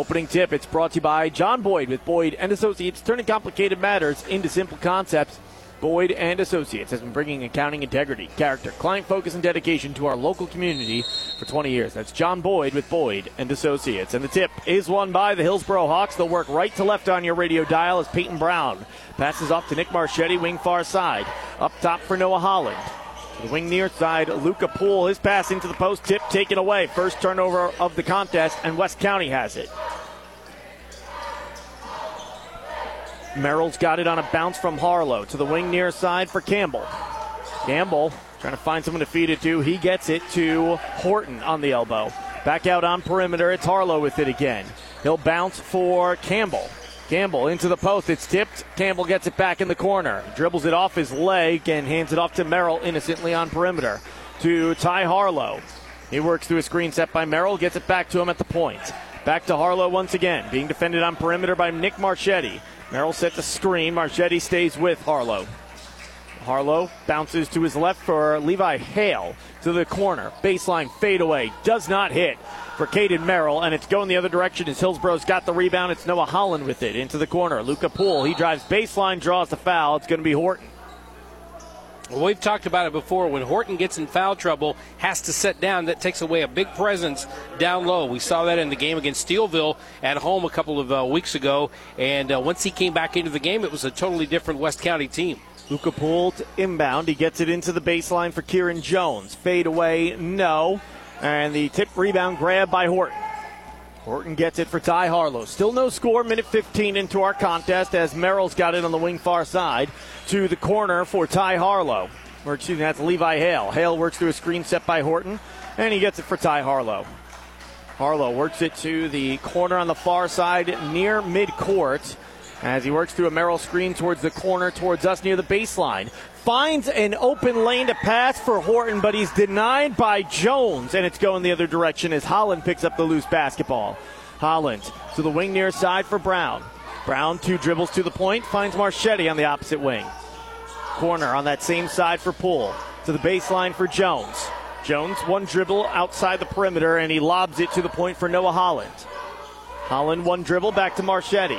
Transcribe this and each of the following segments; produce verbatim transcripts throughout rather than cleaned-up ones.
Opening tip, it's brought to you by John Boyd with Boyd and Associates, turning complicated matters into simple concepts. Boyd and Associates has been bringing accounting integrity, character, client focus, and dedication to our local community for twenty years. That's John Boyd with Boyd and Associates. And the tip is won by the Hillsboro Hawks. They'll work right to left on your radio dial as Peyton Brown passes off to Nick Marchetti, wing far side. Up top for Noah Holland. To the wing near side, Luca Poole. His pass into the post, tip taken away. First turnover of the contest, and West County has it. Merrill's got it on a bounce from Harlow to the wing near side for Campbell. Campbell trying to find someone to feed it to. He gets it to Horton on the elbow. Back out on perimeter. It's Harlow with it again. He'll bounce for Campbell. Campbell into the post. It's tipped. Campbell gets it back in the corner. Dribbles it off his leg and hands it off to Merrill innocently on perimeter to Ty Harlow. He works through a screen set by Merrill. Gets it back to him at the point. Back to Harlow once again. Being defended on perimeter by Nick Marchetti. Merrill set the screen. Marchetti stays with Harlow. Harlow bounces to his left for Levi Hale to the corner. Baseline fadeaway. Does not hit for Caden Merrill, and it's going the other direction as Hillsboro's got the rebound. It's Noah Holland with it into the corner. Luca Poole, he drives baseline, draws the foul. It's going to be Horton. Well, we've talked about it before. When Horton gets in foul trouble, has to set down, that takes away a big presence down low. We saw that in the game against Steelville at home a couple of uh, weeks ago. And uh, once he came back into the game, it was a totally different West County team. Luca Poole to inbound. He gets it into the baseline for Kieran Jones. Fade away, no. And the tip rebound grab by Horton. Horton gets it for Ty Harlow. Still no score, minute fifteen into our contest as Merrill's got it on the wing far side to the corner for Ty Harlow. Or excuse me, that's Levi Hale. Hale works through a screen set by Horton, and he gets it for Ty Harlow. Harlow works it to the corner on the far side near midcourt as he works through a Merrill screen towards the corner, towards us near the baseline. Finds an open lane to pass for Horton, but he's denied by Jones, and it's going the other direction as Holland picks up the loose basketball. Holland to the wing near side for Brown. Brown, two dribbles to the point, finds Marchetti on the opposite wing. Corner on that same side for Poole. To the baseline for Jones. Jones, one dribble outside the perimeter, and he lobs it to the point for Noah Holland. Holland, one dribble, back to Marchetti.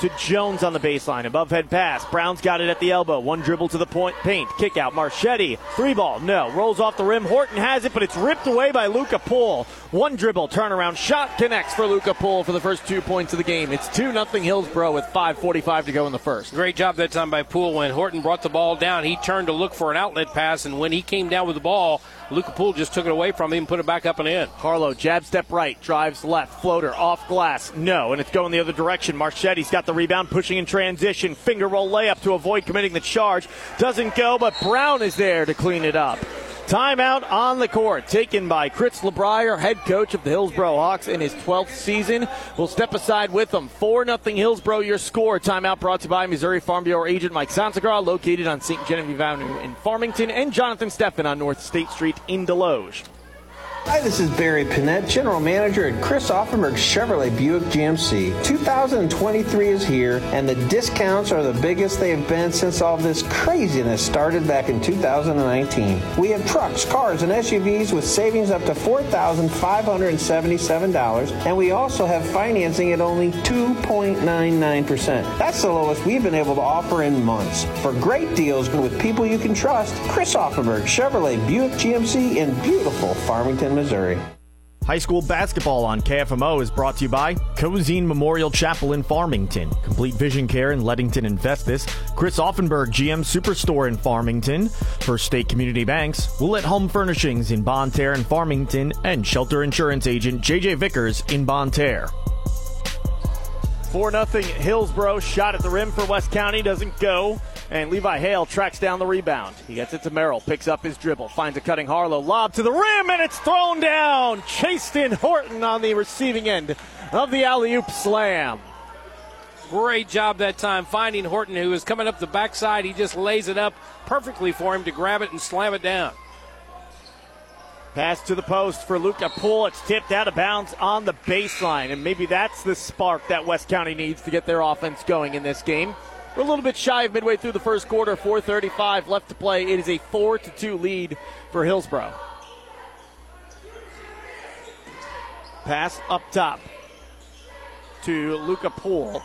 To Jones on the baseline, above head pass. Brown's got it at the elbow. One dribble to the point, paint, kick out. Marchetti, three ball, no. Rolls off the rim. Horton has it, but it's ripped away by Luca Poole. One dribble, turnaround shot connects for Luca Poole for the first two points of the game. It's two nothing Hillsboro with five forty-five to go in the first. Great job that time by Poole. When Horton brought the ball down, he turned to look for an outlet pass, and when he came down with the ball, Luca Poole just took it away from him and put it back up and in. Harlow, jab step right, drives left, floater, off glass, no, and it's going the other direction. Marchetti's got the rebound, pushing in transition, finger roll layup to avoid committing the charge. Doesn't go, but Brown is there to clean it up. Timeout on the court, taken by Chris LeBrier, head coach of the Hillsboro Hawks in his twelfth season. We'll step aside with them. four nothing Hillsboro, your score. Timeout brought to you by Missouri Farm Bureau agent Mike Sansagra, located on Saint Genevieve Avenue in Farmington, and Jonathan Steffen on North State Street in Desloge. Hi, this is Barry Pinette, General Manager at Chris Offenberg Chevrolet Buick G M C. two thousand twenty-three is here, and the discounts are the biggest they have been since all this craziness started back in two thousand nineteen. We have trucks, cars, and S U Vs with savings up to four thousand five hundred seventy-seven dollars, and we also have financing at only two point nine nine percent. That's the lowest we've been able to offer in months. For great deals with people you can trust, Chris Offenberg Chevrolet Buick G M C in beautiful Farmington, Missouri. High school basketball on K F M O is brought to you by Cozine Memorial Chapel in Farmington, Complete Vision Care in Leddington and Vestas, Chris Offenberg G M Superstore in Farmington, First State Community Banks, Willett Home Furnishings in Bonne Terre and Farmington, and Shelter Insurance Agent J J Vickers in Bonne Terre. four nothing Hillsboro, shot at the rim for West County, doesn't go. And Levi Hale tracks down the rebound. He gets it to Merrill, picks up his dribble, finds a cutting Harlow, lob to the rim, and it's thrown down. Chased in Horton on the receiving end of the alley-oop slam. Great job that time finding Horton, who is coming up the backside. He just lays it up perfectly for him to grab it and slam it down. Pass to the post for Luca Poole. It's tipped out of bounds on the baseline, and maybe that's the spark that West County needs to get their offense going in this game. We're a little bit shy of midway through the first quarter, four thirty-five left to play. It is a four to two lead for Hillsboro. Pass up top. to Luca Poole.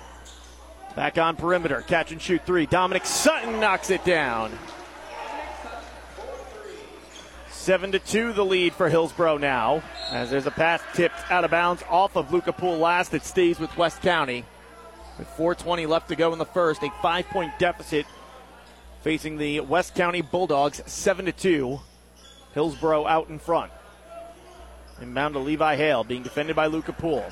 Back on perimeter, catch and shoot three. Dominic Sutton knocks it down. seven to two the lead for Hillsboro now, as there's a pass tipped out of bounds off of Luca Poole last. It stays with West County. With four twenty left to go in the first, a five-point deficit facing the West County Bulldogs, seven to two. Hillsboro out in front. Inbound to Levi Hale, being defended by Luca Poole.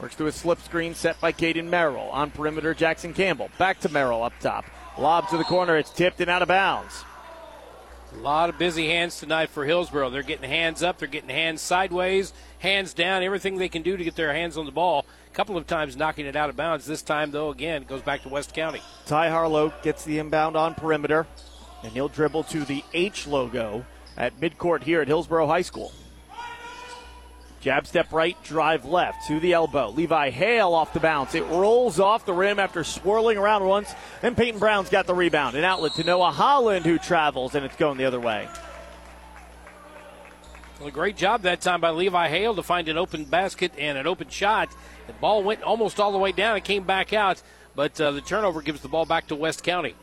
Works through a slip screen set by Caden Merrill. On perimeter, Jackson Campbell. Back to Merrill up top. Lob to the corner. It's tipped and out of bounds. A lot of busy hands tonight for Hillsboro. They're getting hands up. They're getting hands sideways, hands down, everything they can do to get their hands on the ball. A couple of times knocking it out of bounds. This time, though, again, it goes back to West County. Ty Harlow gets the inbound on perimeter, and he'll dribble to the H logo at midcourt here at Hillsboro High School. Jab step right, drive left to the elbow. Levi Hale off the bounce. It rolls off the rim after swirling around once, and Peyton Brown's got the rebound. An outlet to Noah Holland, who travels, and it's going the other way. Well, a great job that time by Levi Hale to find an open basket and an open shot. The ball went almost all the way down. It came back out, but uh, the turnover gives the ball back to West County.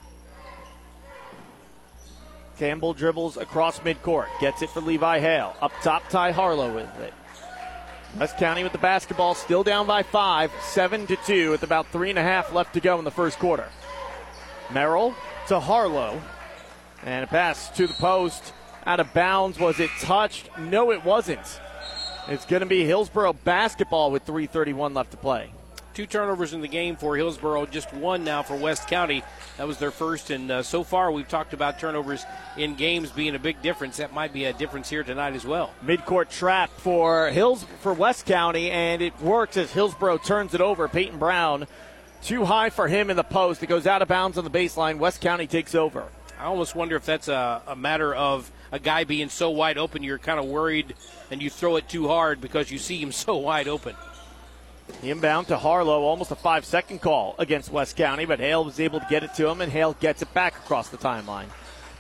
Campbell dribbles across midcourt. Gets it for Levi Hale. Up top, Ty Harlow with it. West County with the basketball, still down by five, seven to two, with about three and a half left to go in the first quarter. Merrill to Harlow, and a pass to the post, out of bounds. Was it touched? No, it wasn't. It's going to be Hillsboro basketball with three thirty-one left to play. Two turnovers in the game for Hillsboro, just one now for West County. That was their first, and uh, so far we've talked about turnovers in games being a big difference. That might be a difference here tonight as well. Midcourt trap for Hills for West County, and it works as Hillsboro turns it over. Peyton Brown, too high for him in the post. It goes out of bounds on the baseline. West County takes over. I almost wonder if that's a, a matter of a guy being so wide open you're kind of worried and you throw it too hard because you see him so wide open. The inbound to Harlow, almost a five-second call against West County, but Hale was able to get it to him, and Hale gets it back across the timeline.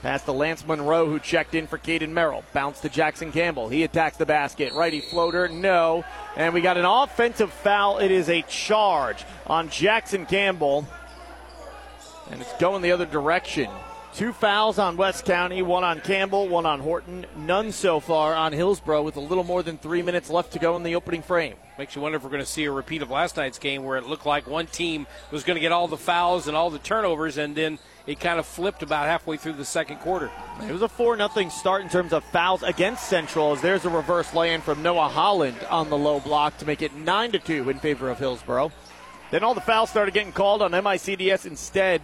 Pass to Lance Monroe, who checked in for Caden Merrill. Bounce to Jackson Campbell. He attacks the basket. Righty floater, no. And we got an offensive foul. It is a charge on Jackson Campbell, and it's going the other direction. Two fouls on West County, one on Campbell, one on Horton. None so far on Hillsboro with a little more than three minutes left to go in the opening frame. Makes you wonder if we're going to see a repeat of last night's game where it looked like one team was going to get all the fouls and all the turnovers, and then it kind of flipped about halfway through the second quarter. It was a four nothing start in terms of fouls against Central, as there's a reverse lay-in from Noah Holland on the low block to make it nine to two in favor of Hillsboro. Then all the fouls started getting called on M I C D S instead.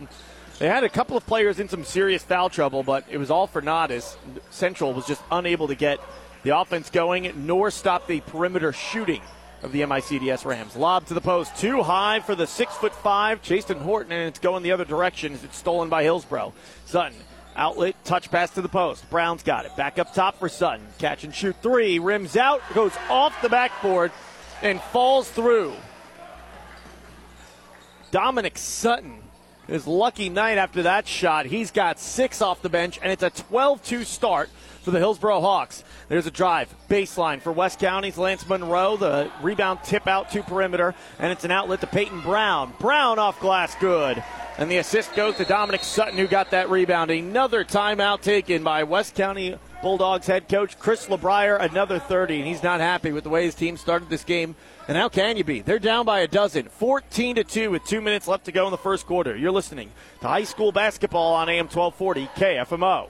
They had a couple of players in some serious foul trouble, but it was all for naught as Central was just unable to get the offense going nor stop the perimeter shooting of the M I C D S Rams. Lob to the post, too high for the six foot five, Chasten Horton, and it's going the other direction as it's stolen by Hillsboro. Sutton, outlet, touch pass to the post. Brown's got it. Back up top for Sutton. Catch and shoot three, rims out, goes off the backboard, and falls through. Dominic Sutton. His lucky night after that shot. He's got six off the bench, and it's a twelve two start for the Hillsboro Hawks. There's a drive, baseline for West County's Lance Monroe. The rebound tip out to perimeter, and it's an outlet to Peyton Brown. Brown off glass, good. And the assist goes to Dominic Sutton, who got that rebound. Another timeout taken by West County Bulldogs head coach Chris LeBrier, another thirty, and he's not happy with the way his team started this game. And how can you be? They're down by a dozen, fourteen to two with two minutes left to go in the first quarter. You're listening to High School Basketball on A M twelve forty K F M O.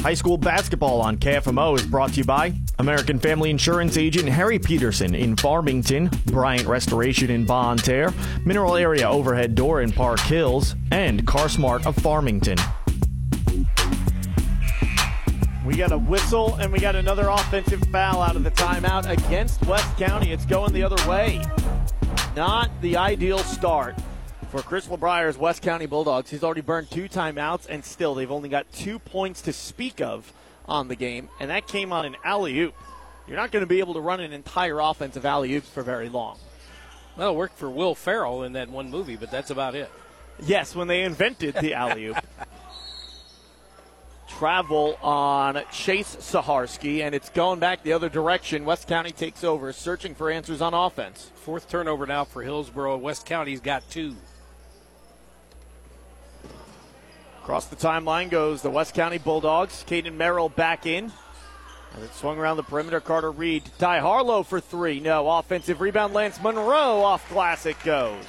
High School Basketball on K F M O is brought to you by American Family Insurance Agent Harry Peterson in Farmington, Bryant Restoration in Bonne Terre, Mineral Area Overhead Door in Park Hills, and CarSmart of Farmington. We got a whistle, and we got another offensive foul out of the timeout against West County. It's going the other way. Not the ideal start for Chris LeBrier's West County Bulldogs. He's already burned two timeouts, and still they've only got two points to speak of on the game, and that came on an alley-oop. You're not going to be able to run an entire offense of alley-oops for very long. Well, it worked for Will Ferrell in that one movie, but that's about it. Yes, when they invented the alley-oop. Travel on Chase Zaharski, and it's going back the other direction. West County takes over, searching for answers on offense. Fourth turnover now for Hillsboro. West County's got two. Across the timeline goes the West County Bulldogs. Caden Merrill back in. As it swung around the perimeter, Carter Reed. Ty Harlow for three. No. Offensive rebound, Lance Monroe. Off glass it goes.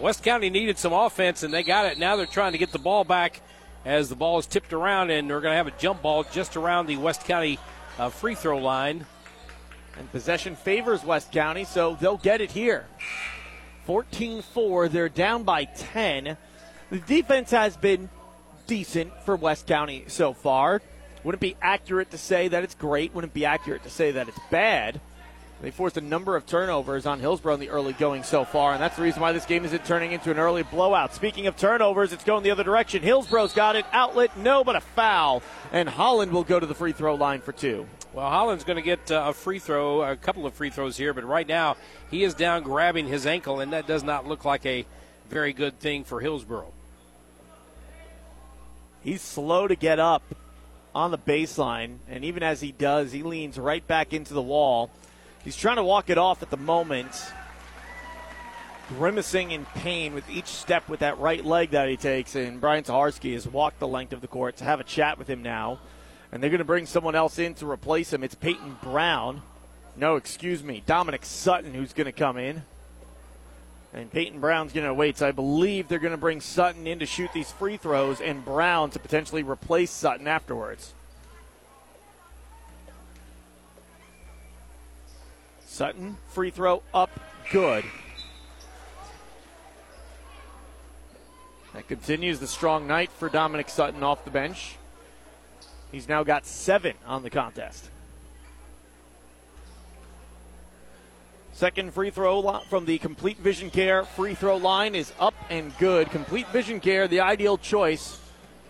West County needed some offense, and they got it. Now they're trying to get the ball back as the ball is tipped around, and they're going to have a jump ball just around the West County uh, free throw line. And possession favors West County, so they'll get it here. fourteen four, they're down by ten. The defense has been decent for West County so far. Wouldn't be accurate to say that it's great. Wouldn't be accurate to say that it's bad. They forced a number of turnovers on Hillsboro in the early going so far, and that's the reason why this game isn't turning into an early blowout. Speaking of turnovers, it's going the other direction. Hillsboro's got it. Outlet, no, but a foul. And Holland will go to the free throw line for two. Well, Holland's going to get uh, a free throw, a couple of free throws here, but right now he is down grabbing his ankle, and that does not look like a very good thing for Hillsboro. He's slow to get up on the baseline, and even as he does, he leans right back into the wall. He's trying to walk it off at the moment, grimacing in pain with each step with that right leg that he takes. And Brian Zaharski has walked the length of the court to have a chat with him now. And they're going to bring someone else in to replace him. It's Peyton Brown. No, excuse me, Dominic Sutton, who's going to come in. And Peyton Brown's going to wait. So I believe they're going to bring Sutton in to shoot these free throws and Brown to potentially replace Sutton afterwards. Sutton, free throw up, good. That continues the strong night for Dominic Sutton off the bench. He's now got seven on the contest. Second free throw from the Complete Vision Care free throw line is up and good. Complete Vision Care, the ideal choice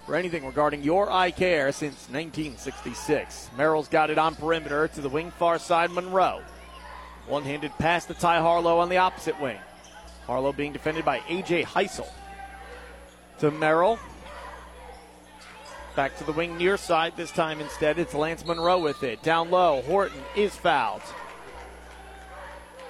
for anything regarding your eye care since nineteen sixty-six. Merrill's got it on perimeter to the wing far side, Monroe. One-handed pass to Ty Harlow on the opposite wing. Harlow being defended by A J. Heisel. To Merrill. Back to the wing near side. This time instead it's Lance Monroe with it. Down low, Horton is fouled.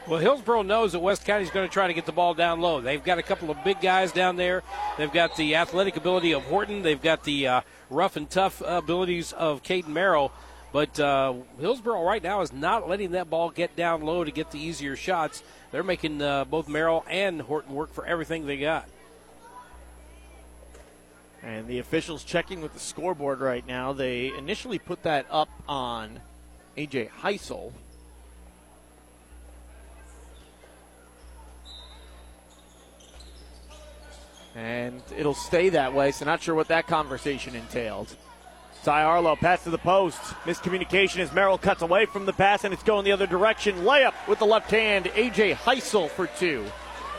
Well, Hillsboro knows that West County's going to try to get the ball down low. They've got a couple of big guys down there. They've got the athletic ability of Horton. They've got the uh, rough and tough abilities of Caden Merrill. But uh, Hillsboro right now is not letting that ball get down low to get the easier shots. They're making uh, both Merrill and Horton work for everything they got. And the officials checking with the scoreboard right now. They initially put that up on A J. Heisel. And it'll stay that way, so not sure what that conversation entailed. Ty Harlow, pass to the post. Miscommunication as Merrill cuts away from the pass, and it's going the other direction. Layup with the left hand, A J. Heisel for two.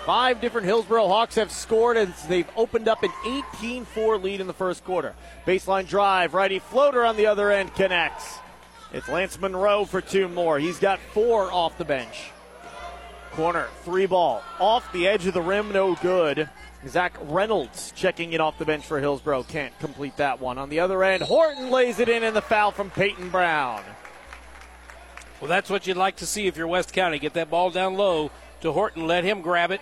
Five different Hillsboro Hawks have scored as they've opened up an eighteen four lead in the first quarter. Baseline drive, righty floater on the other end connects. It's Lance Monroe for two more. He's got four off the bench. Corner, three ball, off the edge of the rim, no good. Zach Reynolds checking it off the bench for Hillsboro. Can't complete that one. On the other end, Horton lays it in, and the foul from Peyton Brown. Well, that's what you'd like to see if you're West County. Get that ball down low to Horton. Let him grab it,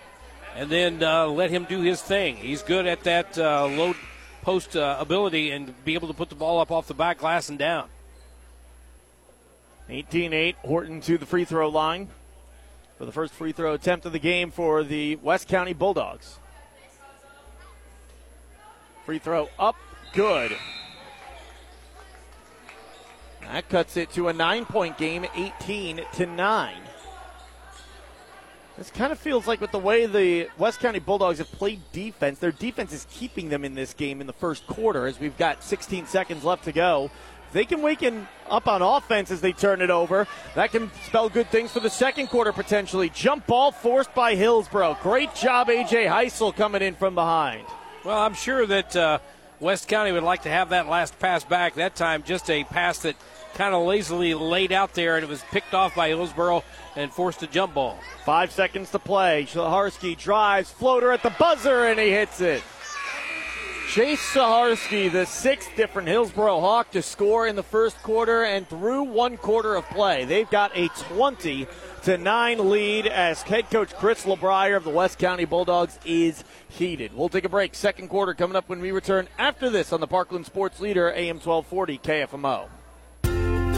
and then uh, let him do his thing. He's good at that uh, low post uh, ability and be able to put the ball up off the back glass and down. eighteen eight, Horton to the free throw line for the first free throw attempt of the game for the West County Bulldogs. Free throw up, good. That cuts it to a nine-point game, eighteen to nine. This kind of feels like with the way the West County Bulldogs have played defense, their defense is keeping them in this game in the first quarter as we've got sixteen seconds left to go. They can waken up on offense as they turn it over. That can spell good things for the second quarter potentially. Jump ball forced by Hillsboro. Great job, A J. Heisel coming in from behind. Well, I'm sure that uh, West County would like to have that last pass back. That time just a pass that kind of lazily laid out there, and it was picked off by Hillsboro and forced a jump ball. Five seconds to play. Zaharski drives, floater at the buzzer, and he hits it. Chase Zaharski, the sixth different Hillsboro Hawk to score in the first quarter and through one quarter of play. They've got a twenty to nine lead as head coach Chris LeBrier of the West County Bulldogs is heated. We'll take a break. Second quarter coming up when we return after this on the Parkland Sports Leader, A M twelve forty K F M O.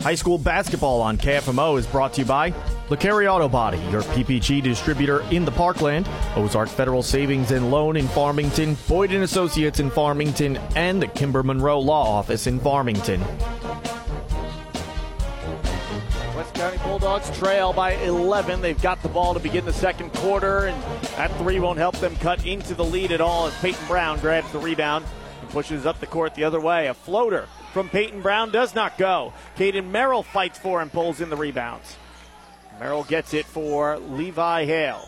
High school basketball on K F M O is brought to you by LeCarry Auto Body, your P P G distributor in the Parkland, Ozark Federal Savings and Loan in Farmington, Boyd and Associates in Farmington, and the Kimber Monroe Law Office in Farmington. West County Bulldogs trail by eleven. They've got the ball to begin the second quarter, and that three won't help them cut into the lead at all as Peyton Brown grabs the rebound and pushes up the court the other way. A floater from Peyton Brown does not go. Caden Merrill fights for and pulls in the rebounds. Merrill gets it for Levi Hale.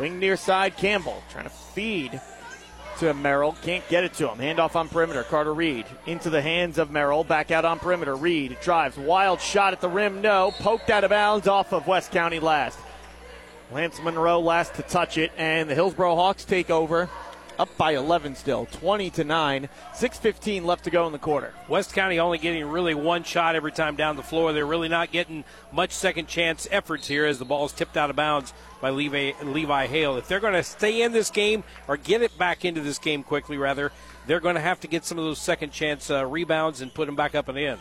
Wing near side, Campbell trying to feed to Merrill. Can't get it to him. Handoff on perimeter. Carter Reed into the hands of Merrill. Back out on perimeter. Reed drives. Wild shot at the rim. No. Poked out of bounds off of West County last. Lance Monroe last to touch it, and the Hillsboro Hawks take over. Up by eleven still, twenty to nine, six fifteen left to go in the quarter. West County only getting really one shot every time down the floor. They're really not getting much second chance efforts here as the ball is tipped out of bounds by Levi, Levi Hale. If they're going to stay in this game or get it back into this game quickly, rather, they're going to have to get some of those second chance uh, rebounds and put them back up and in.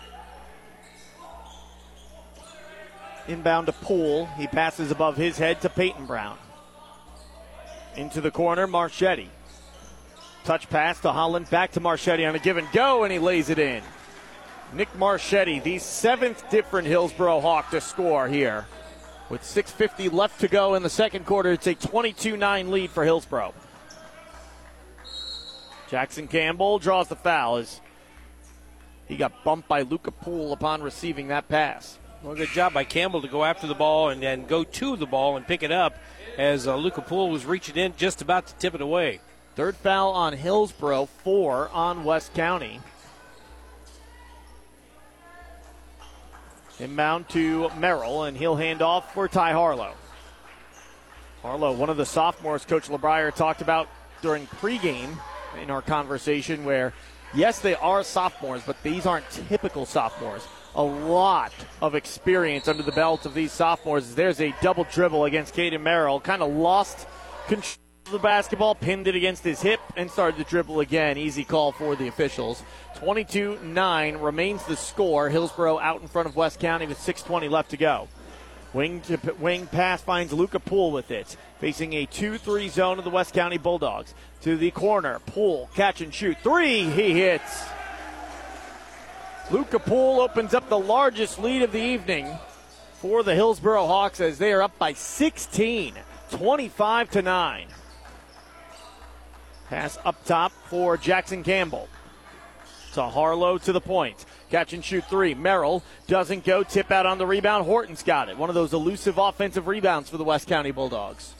Inbound to Poole. He passes above his head to Peyton Brown. Into the corner, Marchetti. Touch pass to Holland, back to Marchetti on a give and go, and he lays it in. Nick Marchetti, the seventh different Hillsboro Hawk to score here. With six fifty left to go in the second quarter, it's a twenty-two nine lead for Hillsboro. Jackson Campbell draws the foul as he got bumped by Luca Poole upon receiving that pass. Well, good job by Campbell to go after the ball and then go to the ball and pick it up as uh, Luca Poole was reaching in just about to tip it away. Third foul on Hillsboro, four on West County. Inbound to Merrill, and he'll hand off for Ty Harlow. Harlow, one of the sophomores Coach LeBrier talked about during pregame in our conversation where, yes, they are sophomores, but these aren't typical sophomores. A lot of experience under the belt of these sophomores. There's a double dribble against Caden Merrill, kind of lost control. The basketball, pinned it against his hip, and started to dribble again. Easy call for the officials. twenty-two nine remains the score. Hillsboro out in front of West County with six twenty left to go. Wing to wing pass finds Luca Poole with it. Facing a two three zone of the West County Bulldogs. To the corner, Poole, catch and shoot. Three, he hits. Luca Poole opens up the largest lead of the evening for the Hillsboro Hawks as they are up by sixteen, twenty-five to nine. Pass up top for Jackson Campbell. To Harlow to the point. Catch and shoot three. Merrill doesn't go. Tip out on the rebound. Horton's got it. One of those elusive offensive rebounds for the West County Bulldogs.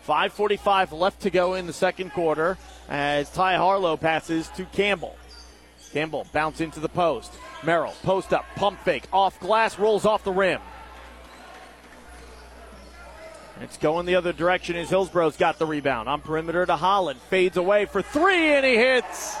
five forty-five left to go in the second quarter as Ty Harlow passes to Campbell. Campbell bounce into the post. Merrill, post up, pump fake, off glass, rolls off the rim. It's going the other direction as Hillsboro's got the rebound. On perimeter to Holland, fades away for three, and he hits.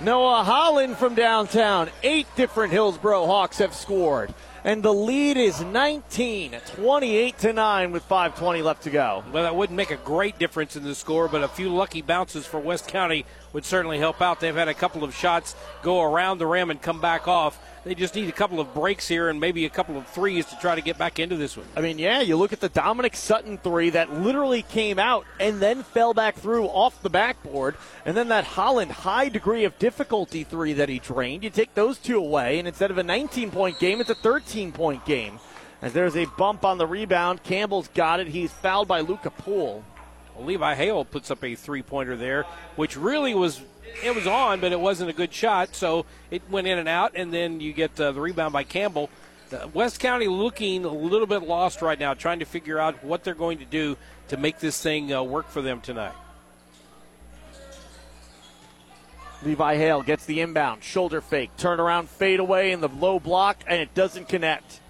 Noah Holland from downtown. Eight different Hillsboro Hawks have scored. And the lead is nineteen, twenty-eight to nine with five twenty left to go. Well, that wouldn't make a great difference in the score, but a few lucky bounces for West County would certainly help out. They've had a couple of shots go around the rim and come back off. They just need a couple of breaks here and maybe a couple of threes to try to get back into this one. I mean, yeah, you look at the Dominic Sutton three that literally came out and then fell back through off the backboard. And then that Holland high degree of difficulty three that he drained. You take those two away, and instead of a nineteen-point game, it's a thirteen-point game. As there's a bump on the rebound. Campbell's got it. He's fouled by Luca Poole. Well, Levi Hale puts up a three-pointer there, which really was it was on, but it wasn't a good shot, so it went in and out, and then you get uh, the rebound by Campbell. Uh, West County looking a little bit lost right now, trying to figure out what they're going to do to make this thing uh, work for them tonight. Levi Hale gets the inbound, shoulder fake, turnaround, fade away in the low block, and it doesn't connect.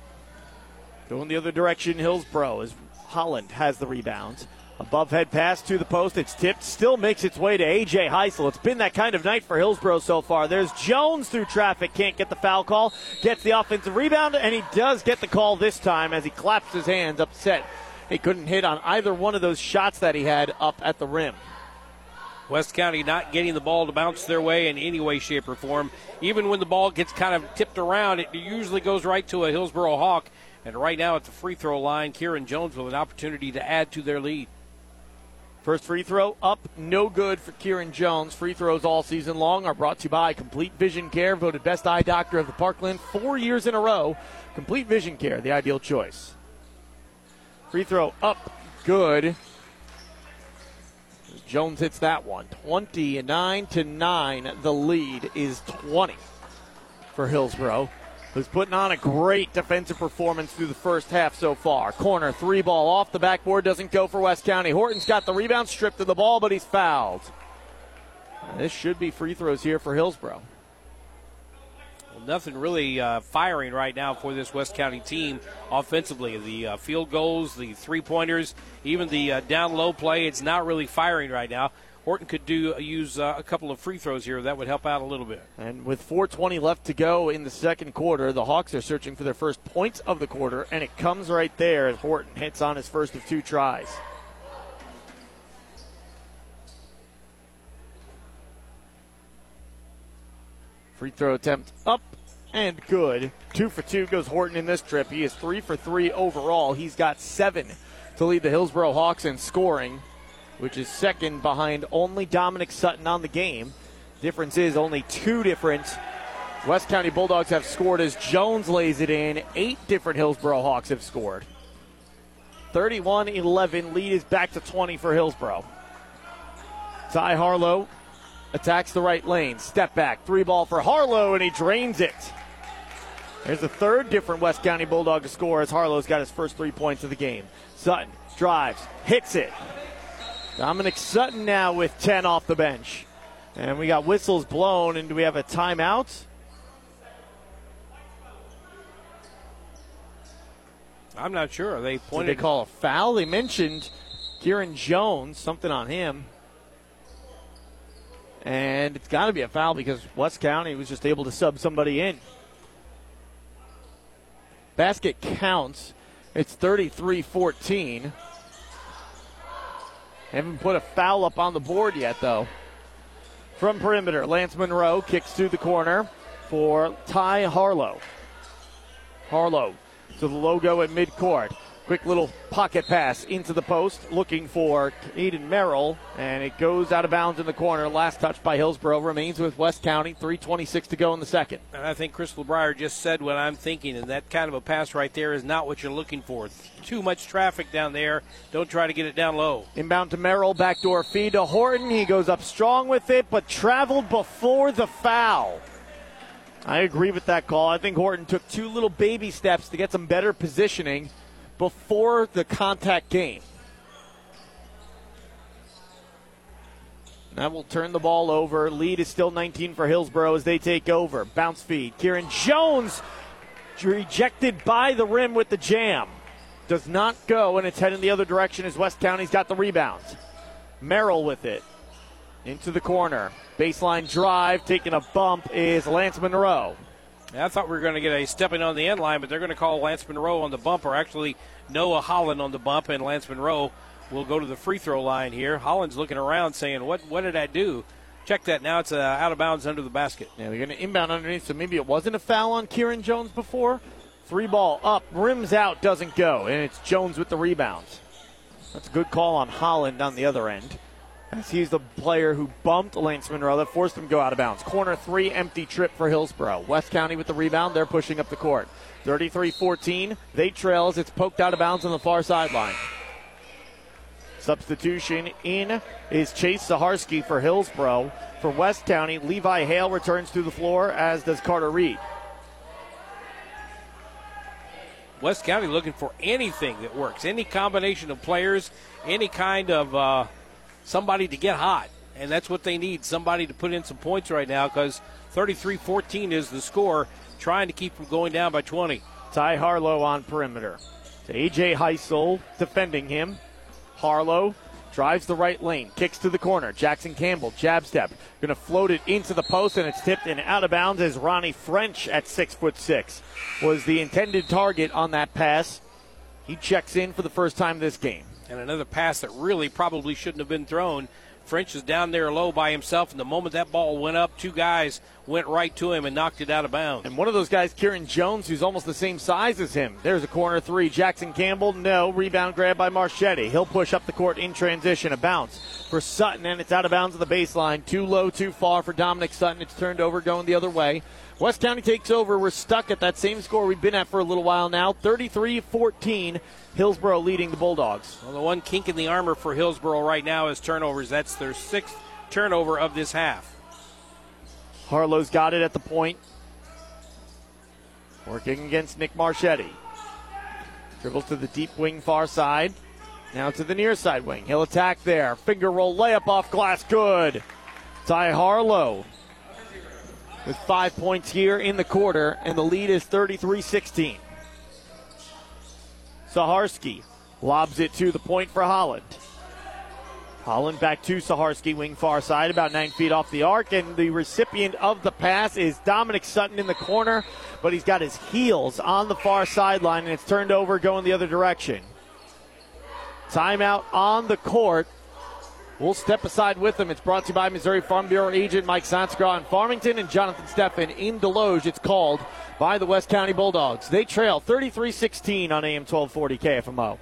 Going the other direction, Hillsboro, as Holland has the rebound. Above head pass to the post. It's tipped. Still makes its way to A J. Heisel. It's been that kind of night for Hillsboro so far. There's Jones through traffic. Can't get the foul call. Gets the offensive rebound, and he does get the call this time as he claps his hands upset. He couldn't hit on either one of those shots that he had up at the rim. West County not getting the ball to bounce their way in any way, shape, or form. Even when the ball gets kind of tipped around, it usually goes right to a Hillsboro Hawk. And right now at the free throw line, Kieran Jones with an opportunity to add to their lead. First free throw up, no good for Kieran Jones. Free throws all season long are brought to you by Complete Vision Care, voted Best Eye Doctor of the Parkland four years in a row. Complete Vision Care, the ideal choice. Free throw up, good. Jones hits that one. twenty-nine to nine, the lead is twenty for Hillsboro, who's putting on a great defensive performance through the first half so far. Corner, three ball off the backboard, doesn't go for West County. Horton's got the rebound, stripped of the ball, but he's fouled. This should be free throws here for Hillsboro. Well, nothing really uh, firing right now for this West County team offensively. The uh, field goals, the three-pointers, even the uh, down-low play, it's not really firing right now. Horton could do use uh, a couple of free throws here. That would help out a little bit. And with four twenty left to go in the second quarter, the Hawks are searching for their first points of the quarter, and it comes right there as Horton hits on his first of two tries. Free throw attempt up and good. Two for two goes Horton in this trip. He is three for three overall. He's got seven to lead the Hillsboro Hawks in scoring, which is second behind only Dominic Sutton on the game. Difference is only two different West County Bulldogs have scored as Jones lays it in. Eight different Hillsboro Hawks have scored. thirty-one eleven, lead is back to twenty for Hillsboro. Ty Harlow attacks the right lane. Step back, three ball for Harlow, and he drains it. There's the third different West County Bulldog to score as Harlow's got his first three points of the game. Sutton drives, hits it. Dominic Sutton now with ten off the bench. And we got whistles blown, and do we have a timeout? I'm not sure. They pointed. Did they call a foul? They mentioned Kieran Jones, something on him. And it's got to be a foul because West County was just able to sub somebody in. Basket counts. It's thirty-three fourteen. Haven't put a foul up on the board yet, though. From perimeter, Lance Monroe kicks through the corner for Ty Harlow. Harlow to the logo at midcourt. Quick little pocket pass into the post, looking for Caden Merrill, and it goes out of bounds in the corner. Last touch by Hillsboro remains with West County, three twenty-six to go in the second. And I think Chris LeBrier just said what I'm thinking, and that kind of a pass right there is not what you're looking for. Too much traffic down there. Don't try to get it down low. Inbound to Merrill, backdoor feed to Horton. He goes up strong with it, but traveled before the foul. I agree with that call. I think Horton took two little baby steps to get some better positioning before the contact game. That will turn the ball over. Lead is still nineteen for Hillsboro as they take over. Bounce feed. Kieran Jones rejected by the rim with the jam. Does not go, and it's heading the other direction as West County's got the rebound. Merrill with it. Into the corner. Baseline drive. Taking a bump is Lance Monroe. I thought we were going to get a stepping on the end line, but they're going to call Lance Monroe on the bump, or actually Noah Holland on the bump, and Lance Monroe will go to the free throw line here. Holland's looking around saying, what What did I do? Check that now. It's uh, out of bounds under the basket. Yeah, they're going to inbound underneath, so maybe it wasn't a foul on Kieran Jones before. Three ball up, rims out, doesn't go, and it's Jones with the rebound. That's a good call on Holland on the other end, as he's the player who bumped Lance Monroe that forced him to go out of bounds. Corner three, empty trip for Hillsboro. West County with the rebound. They're pushing up the court. thirty-three fourteen. They trail as it's poked out of bounds on the far sideline. Substitution in is Chase Zaharski for Hillsboro. For West County, Levi Hale returns to the floor, as does Carter Reed. West County looking for anything that works, any combination of players, any kind of... Uh, somebody to get hot, and that's what they need, somebody to put in some points right now, because thirty-three fourteen is the score, trying to keep from going down by twenty. Ty Harlow on perimeter. To A J. Heisel defending him. Harlow drives the right lane, kicks to the corner. Jackson Campbell, jab step, going to float it into the post, and it's tipped and out of bounds as Ronnie French at six foot six was the intended target on that pass. He checks in for the first time this game. And another pass that really probably shouldn't have been thrown. French is down there low by himself, and the moment that ball went up, two guys went right to him and knocked it out of bounds. And one of those guys, Kieran Jones, who's almost the same size as him. There's a corner three. Jackson Campbell, no. Rebound grab by Marchetti. He'll push up the court in transition. A bounce for Sutton, and it's out of bounds at the baseline. Too low, too far for Dominic Sutton. It's turned over, going the other way. West County takes over. We're stuck at that same score we've been at for a little while now. thirty-three fourteen, Hillsboro leading the Bulldogs. Well, the one kink in the armor for Hillsboro right now is turnovers. That's their sixth turnover of this half. Harlow's got it at the point. Working against Nick Marchetti. Dribbles to the deep wing far side. Now to the near side wing. He'll attack there. Finger roll layup off glass. Good. Ty Harlow with five points here in the quarter, and the lead is thirty-three sixteen. Zaharski lobs it to the point for Holland. Holland back to Zaharski, wing far side, about nine feet off the arc, and the recipient of the pass is Dominic Sutton in the corner, but he's got his heels on the far sideline, and it's turned over, going the other direction. Timeout on the court. We'll step aside with them. It's brought to you by Missouri Farm Bureau agent Mike Sanskra in Farmington and Jonathan Steffen in Desloge. It's called by the West County Bulldogs. They trail thirty-three sixteen on A M twelve forty K F M O.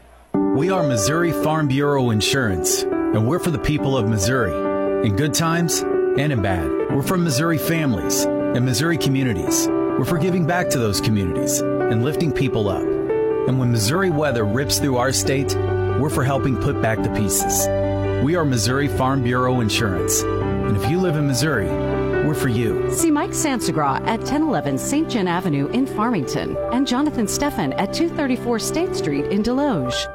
We are Missouri Farm Bureau Insurance, and we're for the people of Missouri. In good times and in bad, we're for Missouri families and Missouri communities. We're for giving back to those communities and lifting people up. And when Missouri weather rips through our state, we're for helping put back the pieces. We are Missouri Farm Bureau Insurance, and if you live in Missouri, we're for you. See Mike Sansagra at ten eleven Saint John Avenue in Farmington and Jonathan Steffen at two thirty-four State Street in Desloge.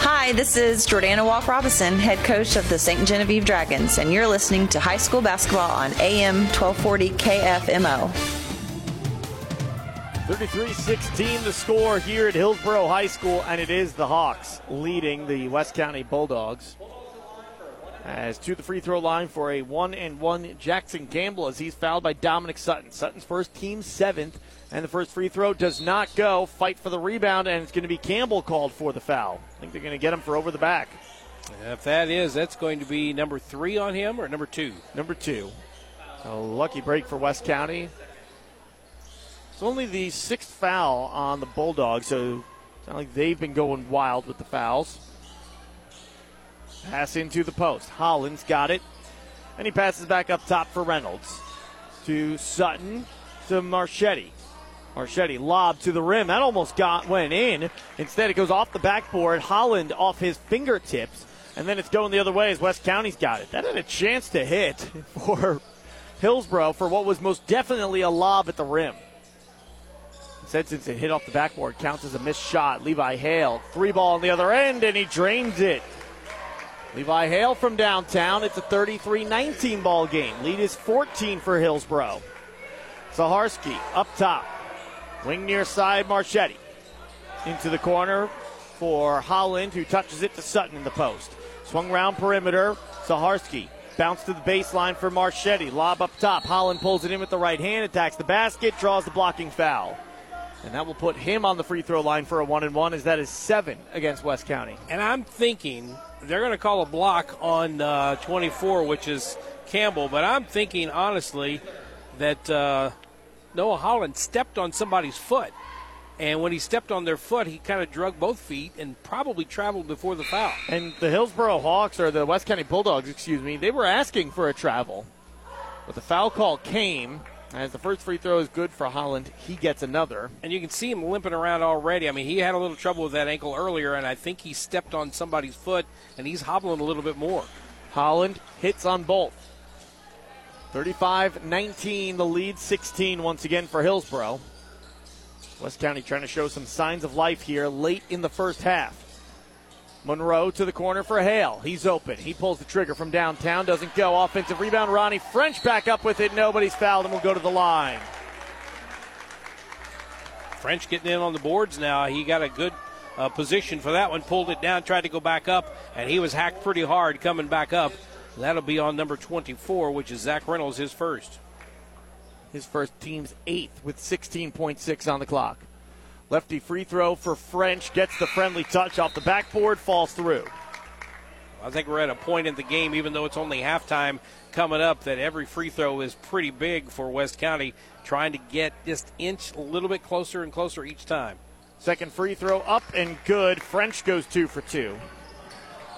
Hi, this is Jordana Walk-Robinson, head coach of the Saint Genevieve Dragons, and you're listening to High School Basketball on A M twelve forty K F M O. thirty-three sixteen the score here at Hillsboro High School, and it is the Hawks leading the West County Bulldogs. As to the free throw line for a one and one, Jackson Campbell, as he's fouled by Dominic Sutton. Sutton's first, team seventh, and the first free throw does not go. Fight for the rebound, and it's going to be Campbell called for the foul. I think they're going to get him for over the back. If that is, that's going to be number three on him, or number two? Number two. A lucky break for West County. It's only the sixth foul on the Bulldogs, so Sound like they've been going wild with the fouls. Pass into the post. Holland's got it. And he passes back up top for Reynolds. To Sutton. To Marchetti. Marchetti lobbed to the rim. That almost got went in. Instead, it goes off the backboard. Holland off his fingertips. And then it's going the other way as West County's got it. That had a chance to hit for Hillsboro for what was most definitely a lob at the rim. Instead, since it hit off the backboard, counts as a missed shot. Levi Hale, three ball on the other end, and he drains it. Levi Hale from downtown. It's a thirty-three nineteen ball game. Lead is fourteen for Hillsboro. Zaharski up top. Wing near side, Marchetti. Into the corner for Holland, who touches it to Sutton in the post. Swung round perimeter, Zaharski. Bounce to the baseline for Marchetti. Lob up top. Holland pulls it in with the right hand, attacks the basket, draws the blocking foul. And that will put him on the free throw line for a one and one, as that is seven against West County. And I'm thinking they're going to call a block on uh, twenty-four, which is Campbell. But I'm thinking, honestly, that uh, Noah Holland stepped on somebody's foot. And when he stepped on their foot, he kind of drug both feet and probably traveled before the foul. And the Hillsboro Hawks, or the West County Bulldogs, excuse me, they were asking for a travel. But the foul call came. As the first free throw is good for Holland, he gets another. And you can see him limping around already. I mean, he had a little trouble with that ankle earlier, and I think he stepped on somebody's foot, and he's hobbling a little bit more. Holland hits on both. thirty-five nineteen, the lead sixteen once again for Hillsboro. West County trying to show some signs of life here late in the first half. Monroe to the corner for Hale. He's open. He pulls the trigger from downtown. Doesn't go. Offensive rebound. Ronnie French back up with it. Nobody's fouled and will go to the line. French getting in on the boards now. He got a good uh, position for that one. Pulled it down. Tried to go back up. And he was hacked pretty hard coming back up. That'll be on number twenty-four, which is Zach Reynolds, his first. His first, team's eighth, with sixteen point six on the clock. Lefty free throw for French. Gets the friendly touch off the backboard. Falls through. I think we're at a point in the game, even though it's only halftime coming up, that every free throw is pretty big for West County, trying to get just inch a little bit closer and closer each time. Second free throw up and good. French goes two for two.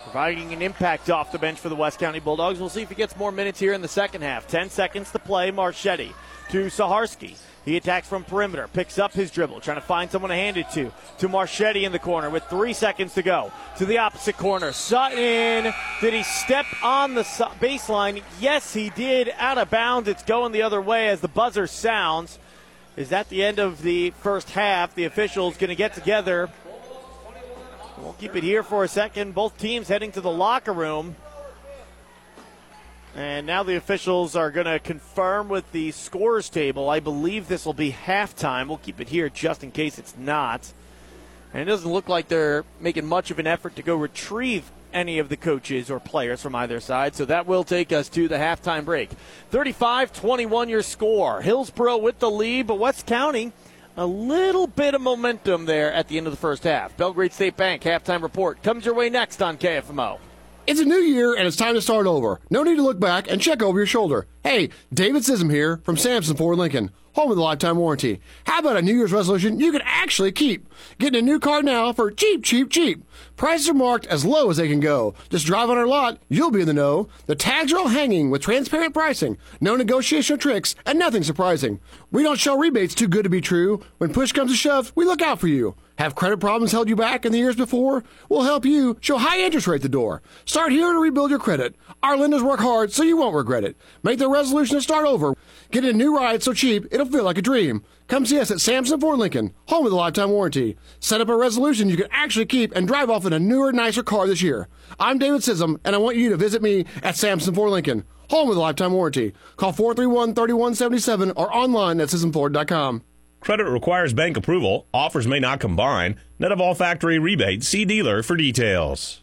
Providing an impact off the bench for the West County Bulldogs. We'll see if he gets more minutes here in the second half. Ten seconds to play. Marchetti to Zaharski. He attacks from perimeter, picks up his dribble, trying to find someone to hand it to. To Marchetti in the corner with three seconds to go. To the opposite corner, Sutton. Did he step on the baseline? Yes, he did. Out of bounds. It's going the other way as the buzzer sounds. Is that the end of the first half? The officials going to get together. We'll keep it here for a second. Both teams heading to the locker room. And now the officials are going to confirm with the scores table. I believe this will be halftime. We'll keep it here just in case it's not. And it doesn't look like they're making much of an effort to go retrieve any of the coaches or players from either side. So that will take us to the halftime break. thirty-five twenty-one your score. Hillsboro with the lead, but West County a little bit of momentum there at the end of the first half. Belgrade State Bank halftime report comes your way next on K F M O. It's a new year, and it's time to start over. No need to look back and check over your shoulder. Hey, David Sism here from Sam Sisson Ford Lincoln, home of the lifetime warranty. How about a New Year's resolution you can actually keep? Getting a new car now for cheap, cheap, cheap. Prices are marked as low as they can go. Just drive on our lot, you'll be in the know. The tags are all hanging with transparent pricing, no negotiation tricks, and nothing surprising. We don't show rebates too good to be true. When push comes to shove, we look out for you. Have credit problems held you back in the years before? We'll help you show high interest rate at the door. Start here to rebuild your credit. Our lenders work hard so you won't regret it. Make the resolution and start over. Get a new ride so cheap it'll feel like a dream. Come see us at Samson Ford Lincoln, home of the lifetime warranty. Set up a resolution you can actually keep and drive off in a newer, nicer car this year. I'm David Sism, and I want you to visit me at Samson Ford Lincoln, home of the lifetime warranty. Call four three one, three one seven seven or online at sism ford dot com. Credit requires bank approval. Offers may not combine. Net of all factory rebates. See dealer for details.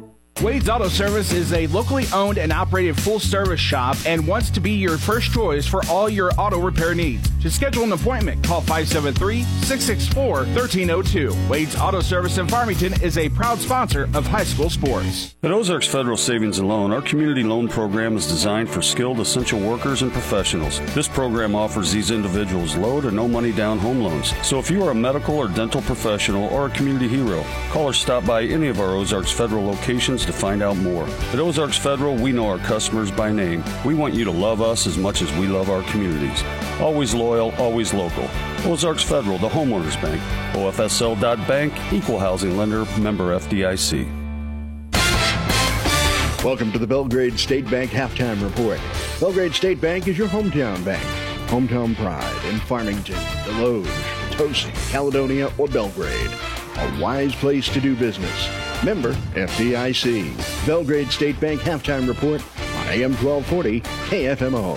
Wade's Auto Service is a locally owned and operated full-service shop and wants to be your first choice for all your auto repair needs. To schedule an appointment, call five seven three, six six four, one three zero two. Wade's Auto Service in Farmington is a proud sponsor of high school sports. At Ozarks Federal Savings and Loan, our community loan program is designed for skilled essential workers and professionals. This program offers these individuals low to no money down home loans. So if you are a medical or dental professional or a community hero, call or stop by any of our Ozarks Federal locations to find out more. At Ozarks Federal, we know our customers by name. We want you to love us as much as we love our communities. Always loyal, always local. Ozarks Federal, the homeowners bank. O F S L dot bank, equal housing lender, member F D I C. Welcome to the Belgrade State Bank Halftime Report. Belgrade State Bank is your hometown bank. Hometown pride in Farmington, Desloge, Potosi, Caledonia, or Belgrade. A wise place to do business. Member F D I C. Belgrade State Bank Halftime Report on A M twelve forty K F M O.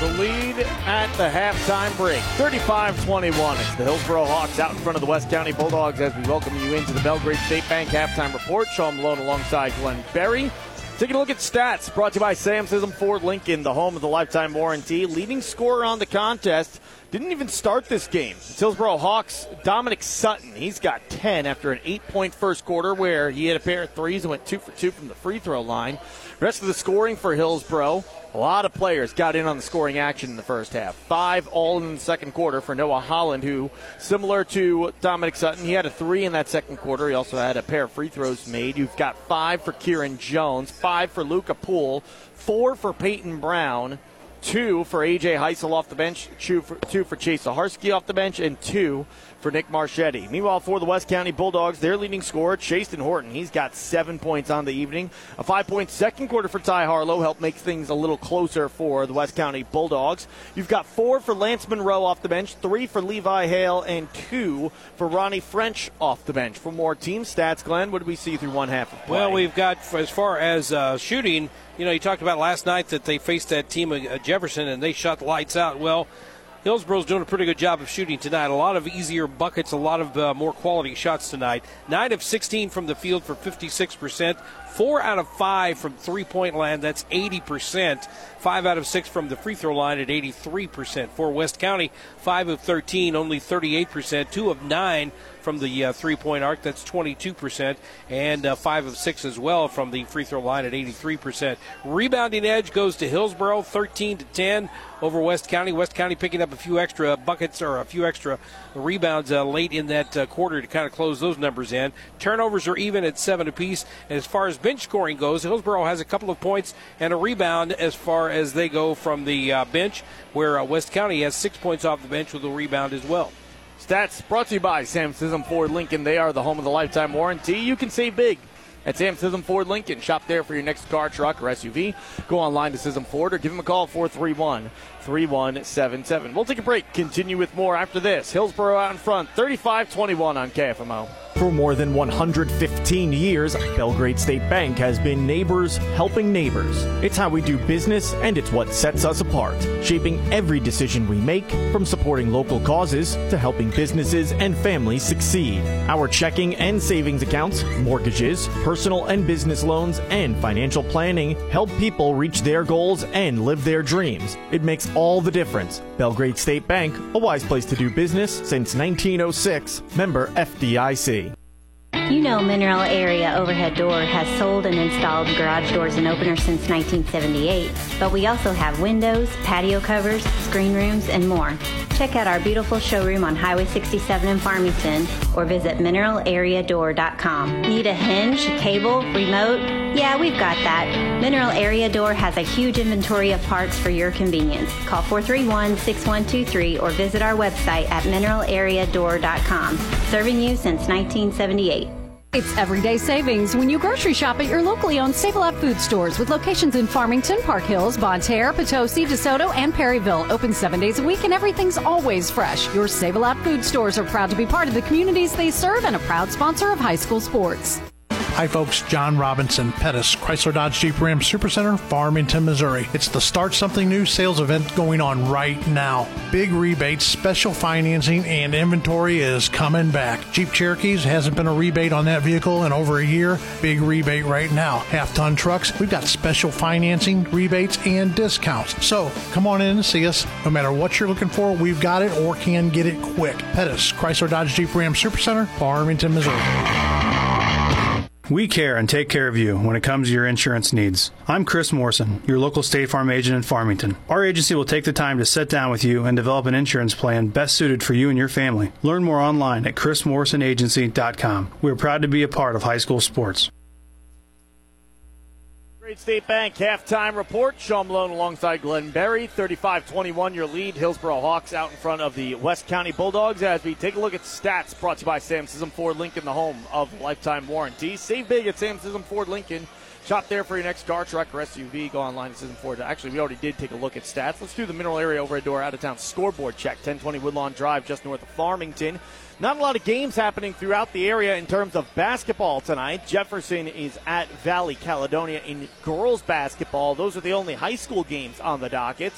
The lead at the halftime break, thirty-five twenty-one. It's the Hillsboro Hawks out in front of the West County Bulldogs as we welcome you into the Belgrade State Bank Halftime Report. Sean Malone alongside Glenn Berry. Taking a look at stats brought to you by Sam Sisson Ford Lincoln, the home of the lifetime warranty. Leading scorer on the contest. Didn't even start this game. It's Hillsboro Hawks' Dominic Sutton. He's got ten after an eight-point first quarter where he hit a pair of threes and went two for two from the free throw line. The rest of the scoring for Hillsboro, a lot of players got in on the scoring action in the first half. Five all in the second quarter for Noah Holland, who, similar to Dominic Sutton, he had a three in that second quarter. He also had a pair of free throws made. You've got five for Kieran Jones, five for Luca Poole, four for Peyton Brown, two for A J. Heisel off the bench, two for, two for Chase Zaharski off the bench, and two for Nick Marchetti. Meanwhile, for the West County Bulldogs, their leading scorer, Chaston Horton, he's got seven points on the evening. A five-point second quarter for Ty Harlow helped make things a little closer for the West County Bulldogs. You've got four for Lance Monroe off the bench, three for Levi Hale, and two for Ronnie French off the bench. For more team stats, Glenn, what did we see through one half of play? Well, we've got, as far as uh, shooting, you know, you talked about last night that they faced that team of Jefferson and they shot the lights out. Well, Hillsboro's doing a pretty good job of shooting tonight. A lot of easier buckets, a lot of uh, more quality shots tonight. nine of sixteen from the field for fifty-six percent. four out of five from three-point land, that's eighty percent. five out of six from the free throw line at eighty-three percent. For West County, five of thirteen, only thirty-eight percent. two of nine from the uh, three-point arc, that's twenty-two percent. And uh, five of six as well from the free throw line at eighty-three percent. Rebounding edge goes to Hillsboro, thirteen to ten over West County. West County picking up a few extra buckets or a few extra rebounds uh, late in that uh, quarter to kind of close those numbers in. Turnovers are even at seven apiece. And as far as bench scoring goes, Hillsboro has a couple of points and a rebound as far as they go from the uh, bench, where uh, West County has six points off the bench with a rebound as well. Stats brought to you by Sam Sisson Ford Lincoln. They are the home of the lifetime warranty. You can save big at Sam Sisson Ford Lincoln. Shop there for your next car, truck, or S U V. Go online to Sisson Ford or give them a call at four three one, three one seven seven. We'll take a break. Continue with more after this. Hillsboro out in front, thirty-five twenty-one on K F M O. For more than one hundred fifteen years, Belgrade State Bank has been neighbors helping neighbors. It's how we do business, and it's what sets us apart, shaping every decision we make, from supporting local causes to helping businesses and families succeed. Our checking and savings accounts, mortgages, personal and business loans, and financial planning help people reach their goals and live their dreams. It makes all the difference. Belgrade State Bank, a wise place to do business since nineteen oh six. Member F D I C. You know Mineral Area Overhead Door has sold and installed garage doors and openers since nineteen seventy-eight, but we also have windows, patio covers, screen rooms, and more. Check out our beautiful showroom on Highway sixty-seven in Farmington or visit mineral area door dot com. Need a hinge, cable, remote? Yeah, we've got that. Mineral Area Door has a huge inventory of parts for your convenience. Call four three one, six one two three or visit our website at mineral area door dot com. Serving you since nineteen seventy-eight. It's everyday savings when you grocery shop at your locally owned Save-A-Lot food stores with locations in Farmington, Park Hills, Bonne Terre, Potosi, DeSoto, and Perryville. Open seven days a week and everything's always fresh. Your Save-A-Lot food stores are proud to be part of the communities they serve and a proud sponsor of high school sports. Hi folks, John Robinson, Pettis, Chrysler Dodge Jeep Ram Supercenter, Farmington, Missouri. It's the Start Something New sales event going on right now. Big rebates, special financing, and inventory is coming back. Jeep Cherokees, hasn't been a rebate on that vehicle in over a year. Big rebate right now. Half-ton trucks, we've got special financing, rebates, and discounts. So come on in and see us. No matter what you're looking for, we've got it or can get it quick. Pettis, Chrysler Dodge Jeep Ram Supercenter, Farmington, Missouri. We care and take care of you when it comes to your insurance needs. I'm Chris Morrison, your local State Farm agent in Farmington. Our agency will take the time to sit down with you and develop an insurance plan best suited for you and your family. Learn more online at chris morrison agency dot com. We are proud to be a part of high school sports. Belgrade State Bank halftime report. Sean Malone alongside Glenn Berry. thirty-five twenty-one your lead. Hillsboro Hawks out in front of the West County Bulldogs as we take a look at stats brought to you by Sam Sisson Ford Lincoln, the home of lifetime warranties. Save big at Sam Sisson Ford Lincoln. Shop there for your next car, truck, or S U V. Go online at Sisson Ford. Actually, we already did take a look at stats. Let's do the mineral area over at door out-of-town scoreboard check. ten twenty Woodlawn Drive just north of Farmington. Not a lot of games happening throughout the area in terms of basketball tonight. Jefferson is at Valley Caledonia in girls basketball. Those are the only high school games on the docket.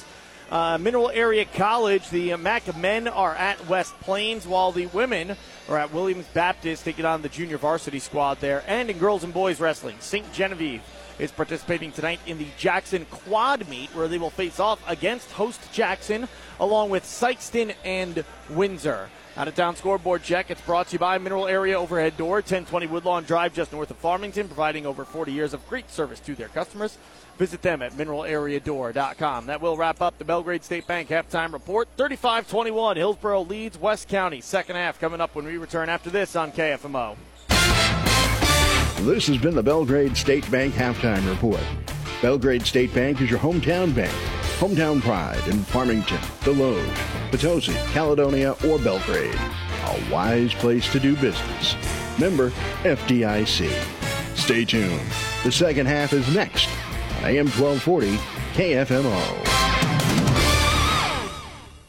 Uh, Mineral Area College, the M A C men are at West Plains, while the women are at Williams Baptist taking on the junior varsity squad there. And in girls and boys wrestling, Saint Genevieve is participating tonight in the Jackson quad meet where they will face off against host Jackson along with Sykeston and Windsor. Out-of-town scoreboard check. It's brought to you by Mineral Area Overhead Door, ten twenty Woodlawn Drive, just north of Farmington, providing over forty years of great service to their customers. Visit them at mineral area door dot com. That will wrap up the Belgrade State Bank halftime report. thirty-five twenty-one, Hillsboro leads West County. Second half coming up when we return after this on K F M O. This has been the Belgrade State Bank halftime report. Belgrade State Bank is your hometown bank. Hometown pride in Farmington, Desloge, Potosi, Caledonia, or Belgrade. A wise place to do business. Member F D I C. Stay tuned. The second half is next on A M twelve forty K F M O.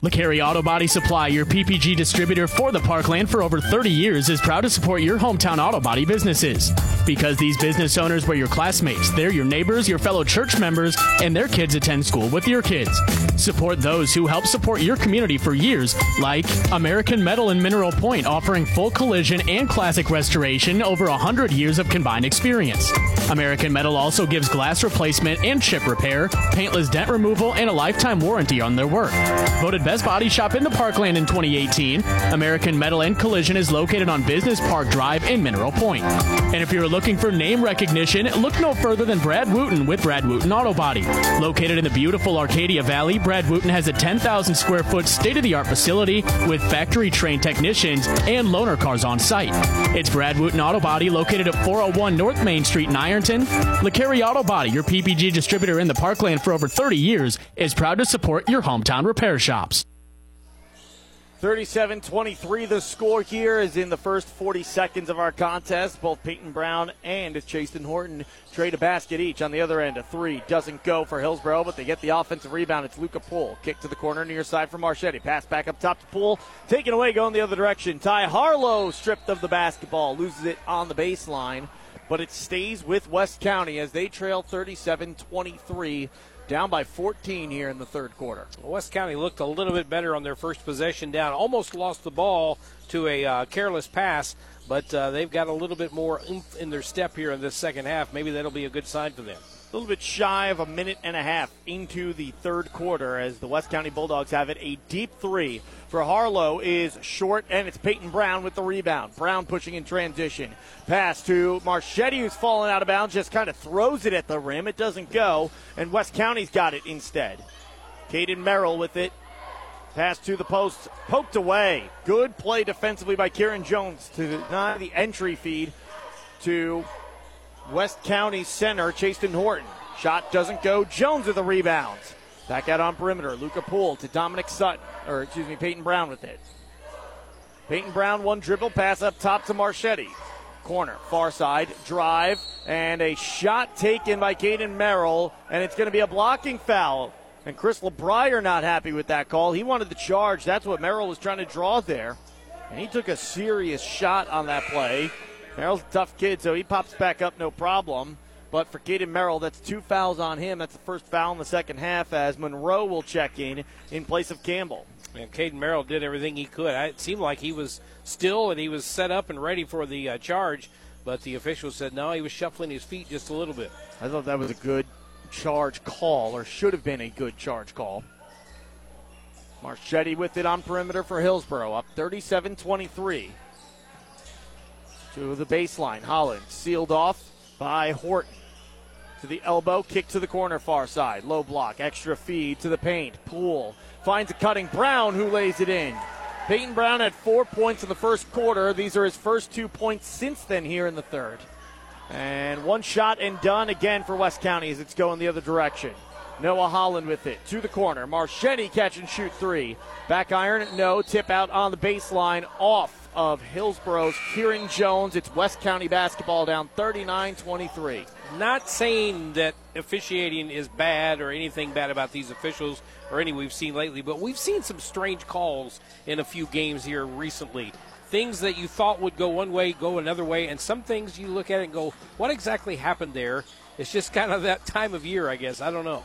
LeCarry Auto Body Supply, your P P G distributor for the Parkland for over thirty years, is proud to support your hometown auto body businesses. Because these business owners were your classmates, they're your neighbors, your fellow church members, and their kids attend school with your kids. Support those who help support your community for years, like American Metal in Mineral Point, offering full collision and classic restoration over one hundred years of combined experience. American Metal also gives glass replacement and chip repair, paintless dent removal, and a lifetime warranty on their work. Voted best body shop in the Parkland in twenty eighteen, American Metal and Collision is located on Business Park Drive in Mineral Point. And if you're looking for name recognition, look no further than Brad Wooten with Brad Wooten Auto Body. Located in the beautiful Arcadia Valley, Brad Wooten has a ten thousand square foot state-of-the-art facility with factory-trained technicians and loaner cars on site. It's Brad Wooten Auto Body located at four oh one North Main Street in Ironton. LeCarry Auto Body, your P P G distributor in the Parkland for over thirty years, is proud to support your hometown repair shops. thirty-seven twenty-three the score here is in the first forty seconds of our contest. Both Peyton Brown and Chasten Horton trade a basket each. On the other end, a three doesn't go for Hillsboro, but they get the offensive rebound. It's Luca Poole. Kick to the corner near side for Marchetti. Pass back up top to Poole. Taken away, going the other direction. Ty Harlow stripped of the basketball. Loses it on the baseline, but it stays with West County as they trail thirty-seven twenty-three. Down by fourteen here in the third quarter. West County looked a little bit better on their first possession down. Almost lost the ball to a uh, careless pass, but uh, they've got a little bit more oomph in their step here in this second half. Maybe that'll be a good sign for them. A little bit shy of a minute and a half into the third quarter as the West County Bulldogs have it. A deep three for Harlow is short, and it's Peyton Brown with the rebound. Brown pushing in transition. Pass to Marchetti, who's fallen out of bounds, just kind of throws it at the rim. It doesn't go, and West County's got it instead. Caden Merrill with it. Pass to the post, poked away. Good play defensively by Kieran Jones to deny the entry feed to West County center, Chasten Horton. Shot doesn't go. Jones with the rebound. Back out on perimeter. Luca Poole to Dominic Sutton, or excuse me, Peyton Brown with it. Peyton Brown, one dribble, pass up top to Marchetti. Corner, far side, drive, and a shot taken by Caden Merrill, and it's going to be a blocking foul. And Chris LeBrier not happy with that call. He wanted the charge. That's what Merrill was trying to draw there. And he took a serious shot on that play. Merrill's a tough kid, so he pops back up no problem. But for Caden Merrill, that's two fouls on him. That's the first foul in the second half as Monroe will check in in place of Campbell. And Caden Merrill did everything he could. It seemed like he was still and he was set up and ready for the uh, charge, but the official said no, he was shuffling his feet just a little bit. I thought that was a good charge call, or should have been a good charge call. Marchetti with it on perimeter for Hillsboro, up thirty-seven twenty-three. To the baseline, Holland sealed off by Horton. To the elbow, kick to the corner far side, low block, extra feed to the paint. Poole finds a cutting Brown, who lays it in. Peyton Brown had four points in the first quarter. These are his first two points since then here in the third. And one shot and done again for West County as it's going the other direction. Noah Holland with it to the corner. Marchetti catch and shoot three. Back iron, no. Tip out on the baseline off of Hillsboro's Kieran Jones. It's West County basketball down thirty-nine twenty-three. Not saying that officiating is bad or anything bad about these officials or any we've seen lately, but we've seen some strange calls in a few games here recently. Things that you thought would go one way go another way, and some things you look at it and go, what exactly happened there? It's just kind of that time of year, I guess. I don't know.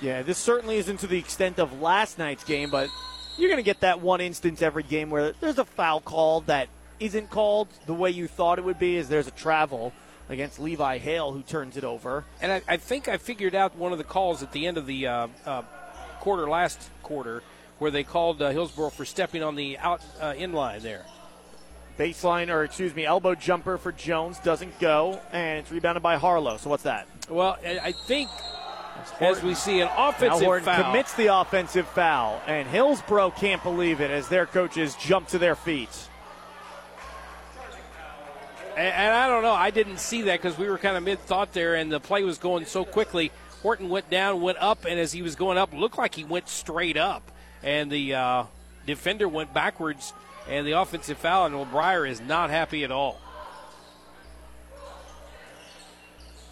Yeah, this certainly isn't to the extent of last night's game, but you're going to get that one instance every game where there's a foul call that isn't called the way you thought it would be, as there's a travel against Levi Hale who turns it over. And I, I think I figured out one of the calls at the end of the uh, uh, quarter last quarter where they called uh, Hillsboro for stepping on the out uh, in line there. Baseline, or excuse me, elbow jumper for Jones doesn't go, and it's rebounded by Harlow. So what's that? Well, I think as we see an offensive foul. Now commits the offensive foul, and Hillsboro can't believe it as their coaches jump to their feet. And, and I don't know, I didn't see that because we were kind of mid-thought there, and the play was going so quickly. Horton went down, went up, and as he was going up, looked like he went straight up. And the uh, defender went backwards, and the offensive foul, and LeBrier is not happy at all.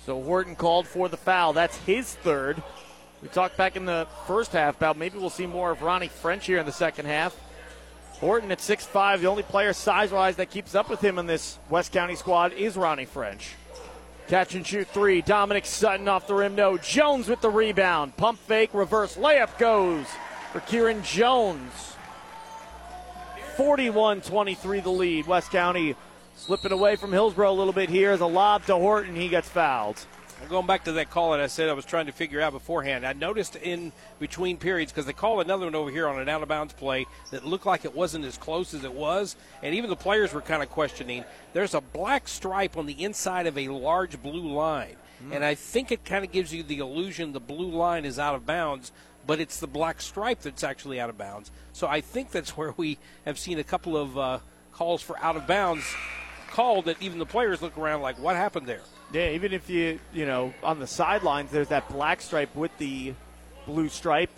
So Horton called for the foul. That's his third. We talked back in the first half about maybe we'll see more of Ronnie French here in the second half. Horton at six five, the only player size-wise that keeps up with him in this West County squad is Ronnie French. Catch and shoot three. Dominic Sutton off the rim. No. Jones with the rebound. Pump fake, reverse layup goes for Kieran Jones. forty-one twenty-three the lead. West County slipping away from Hillsboro a little bit here as a lob to Horton. He gets fouled. I'm going back to that call that I said I was trying to figure out beforehand. I noticed in between periods, because they called another one over here on an out-of-bounds play that looked like it wasn't as close as it was, and even the players were kind of questioning. There's a black stripe on the inside of a large blue line, mm. and I think it kind of gives you the illusion the blue line is out of bounds, but it's the black stripe that's actually out of bounds. So I think that's where we have seen a couple of uh, calls for out-of-bounds called that even the players look around like, what happened there? Yeah, even if you, you know, on the sidelines, there's that black stripe with the blue stripe,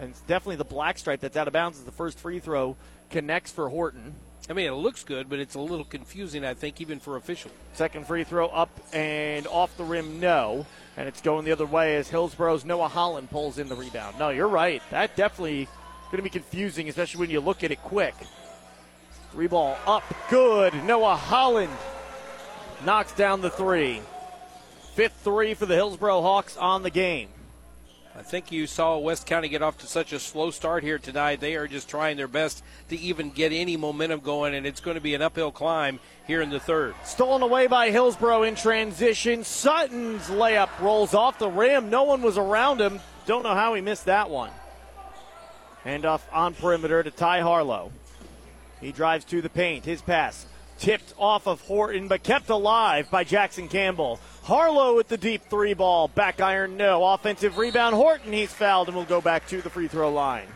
and it's definitely the black stripe that's out of bounds as the first free throw connects for Horton. I mean, it looks good, but it's a little confusing, I think, even for official. Second free throw up and off the rim, no, and it's going the other way as Hillsboro's Noah Holland pulls in the rebound. No, you're right. That definitely going to be confusing, especially when you look at it quick. Three ball up, good. Noah Holland knocks down the three. Fifth three for the Hillsboro Hawks on the game. I think you saw West County get off to such a slow start here tonight. They are just trying their best to even get any momentum going, and it's going to be an uphill climb here in the third. Stolen away by Hillsboro in transition. Sutton's layup rolls off the rim. No one was around him. Don't know how he missed that one. Handoff on perimeter to Ty Harlow. He drives to the paint. His pass tipped off of Horton, but kept alive by Jackson Campbell. Harlow with the deep three ball. Back iron, no. Offensive rebound. Horton, he's fouled, and will go back to the free throw line.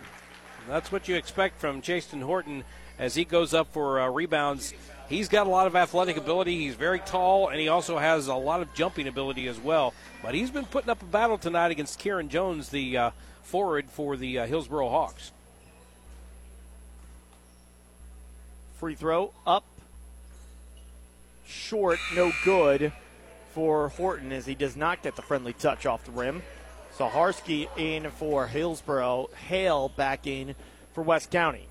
That's what you expect from Jason Horton as he goes up for uh, rebounds. He's got a lot of athletic ability. He's very tall, and he also has a lot of jumping ability as well. But he's been putting up a battle tonight against Kieran Jones, the uh, forward for the uh, Hillsboro Hawks. Free throw up, short, no good for Horton as he does not get the friendly touch off the rim. Zaharski in for Hillsboro, Hale back in for West County.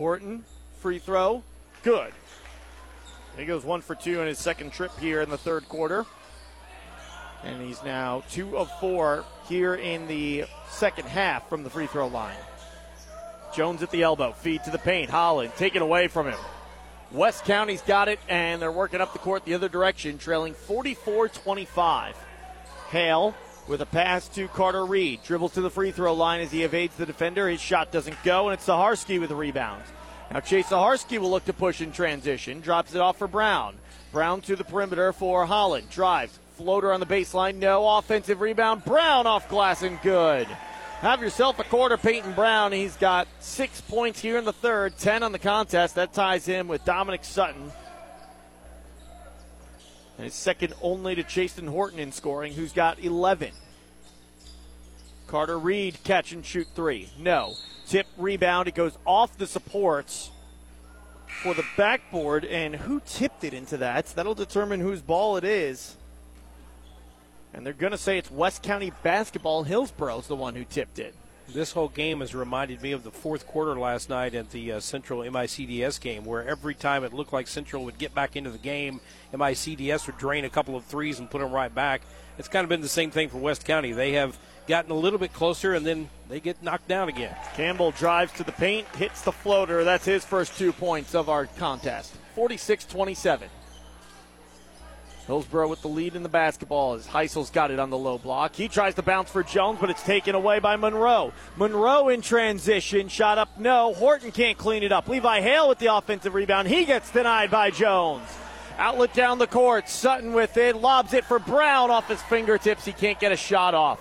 Horton, free throw, good. He goes one for two in his second trip here in the third quarter. And he's now two of four here in the second half from the free throw line. Jones at the elbow, feed to the paint. Holland taken away from him. West County's got it, and they're working up the court the other direction, trailing forty-four twenty-five. Hale with a pass to Carter Reed. Dribbles to the free throw line as he evades the defender. His shot doesn't go, and it's Zaharski with the rebound. Now Chase Zaharski will look to push in transition. Drops it off for Brown. Brown to the perimeter for Holland. Drives. Floater on the baseline. No. Offensive rebound. Brown off glass and good. Have yourself a quarter, Peyton Brown. He's got six points here in the third, ten on the contest. That ties him with Dominic Sutton. And it's second only to Chasten Horton in scoring, who's got eleven. Carter Reed, catch and shoot three. No. Tip, rebound. It goes off the supports for the backboard. And who tipped it into that? That'll determine whose ball it is. And they're going to say it's West County basketball. Hillsboro's the one who tipped it. This whole game has reminded me of the fourth quarter last night at the uh, Central M I C D S game, where every time it looked like Central would get back into the game, M I C D S would drain a couple of threes and put them right back. It's kind of been the same thing for West County. They have gotten a little bit closer, and then they get knocked down again. Campbell drives to the paint, hits the floater. That's his first two points of our contest, forty-six twenty-seven. Hillsboro with the lead in the basketball as Heisel's got it on the low block. He tries to bounce for Jones, but it's taken away by Monroe. Monroe in transition, shot up, no. Horton can't clean it up. Levi Hale with the offensive rebound. He gets denied by Jones. Outlet down the court. Sutton with it, lobs it for Brown off his fingertips. He can't get a shot off.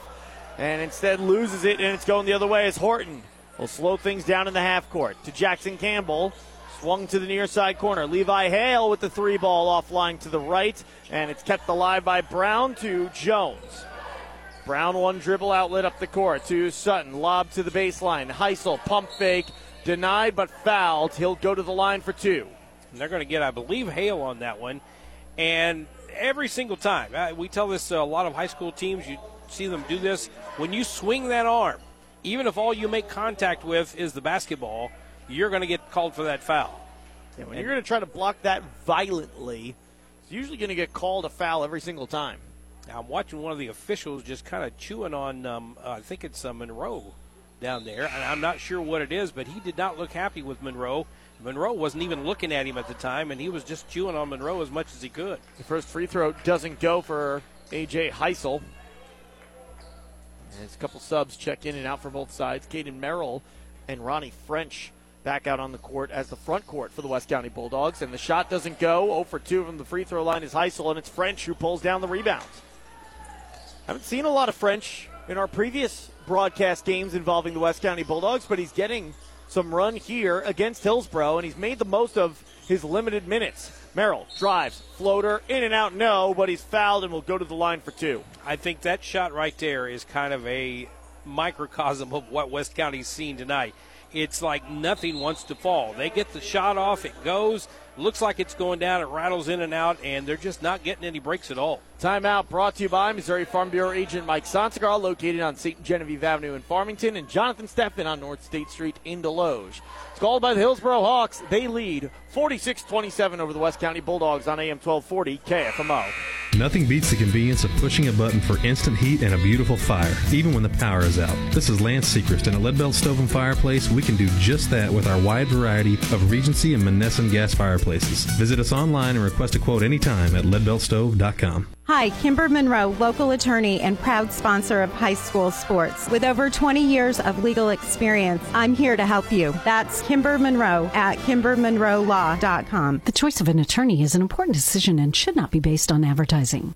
And instead loses it, and it's going the other way as Horton will slow things down in the half court. To Jackson Campbell. Swung to the near side corner. Levi Hale with the three ball offline to the right, and it's kept alive by Brown to Jones. Brown one dribble outlet up the court to Sutton. Lob to the baseline. Heisel pump fake. Denied but fouled. He'll go to the line for two. And they're going to get, I believe, Hale on that one. And every single time, we tell this to a lot of high school teams, you see them do this. When you swing that arm, even if all you make contact with is the basketball, you're going to get called for that foul. Yeah, when and you're going to try to block that violently, it's usually going to get called a foul every single time. Now I'm watching one of the officials just kind of chewing on, um, uh, I think it's uh, Monroe down there, and I'm not sure what it is, but he did not look happy with Monroe. Monroe wasn't even looking at him at the time, and he was just chewing on Monroe as much as he could. The first free throw doesn't go for A J. Heisel. And it's a couple subs check in and out for both sides. Caden Merrill and Ronnie French back out on the court as the front court for the West County Bulldogs. And the shot doesn't go. oh for two from the free throw line is Heisel, and it's French who pulls down the rebound. Haven't seen a lot of French in our previous broadcast games involving the West County Bulldogs, but he's getting some run here against Hillsboro, and he's made the most of his limited minutes. Merrill drives, floater, in and out, no, but he's fouled and will go to the line for two. I think that shot right there is kind of a microcosm of what West County's seen tonight. It's like nothing wants to fall. They get the shot off, it goes, looks like it's going down, it rattles in and out, and they're just not getting any breaks at all. Timeout brought to you by Missouri Farm Bureau agent Mike Sonsegar, located on Saint Genevieve Avenue in Farmington, and Jonathan Steffen on North State Street in Desloge. It's called by the Hillsboro Hawks. They lead forty-six twenty-seven over the West County Bulldogs on A M twelve forty K F M O. Nothing beats the convenience of pushing a button for instant heat and a beautiful fire, even when the power is out. This is Lance Sechrist, and at Leadbelt Stove and Fireplace, we can do just that with our wide variety of Regency and Monessen gas fireplaces. Visit us online and request a quote anytime at leadbelt stove dot com. Hi, Kimber Monroe, local attorney and proud sponsor of high school sports. With over twenty years of legal experience, I'm here to help you. That's Kimber Monroe at kimber monroe law dot com. The choice of an attorney is an important decision and should not be based on advertising.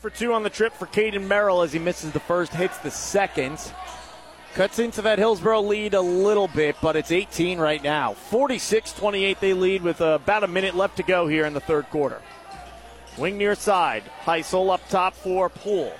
For two on the trip for Caden Merrill as he misses the first, hits the second. Cuts into that Hillsboro lead a little bit, but it's eighteen right now. forty-six twenty-eight they lead with about a minute left to go here in the third quarter. Wing near side. Heisel up top for Poole.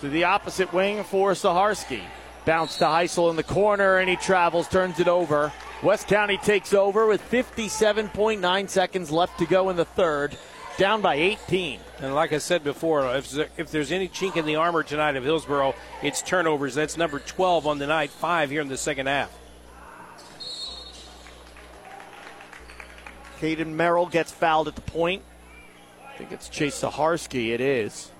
To the opposite wing for Zaharski. Bounce to Heisel in the corner, and he travels, turns it over. West County takes over with fifty-seven point nine seconds left to go in the third. Down by eighteen. And like I said before, if, if there's any chink in the armor tonight of Hillsboro, it's turnovers. That's number twelve on the night, five here in the second half. Caden Merrill gets fouled at the point. I think it's Chase Zaharski. It is.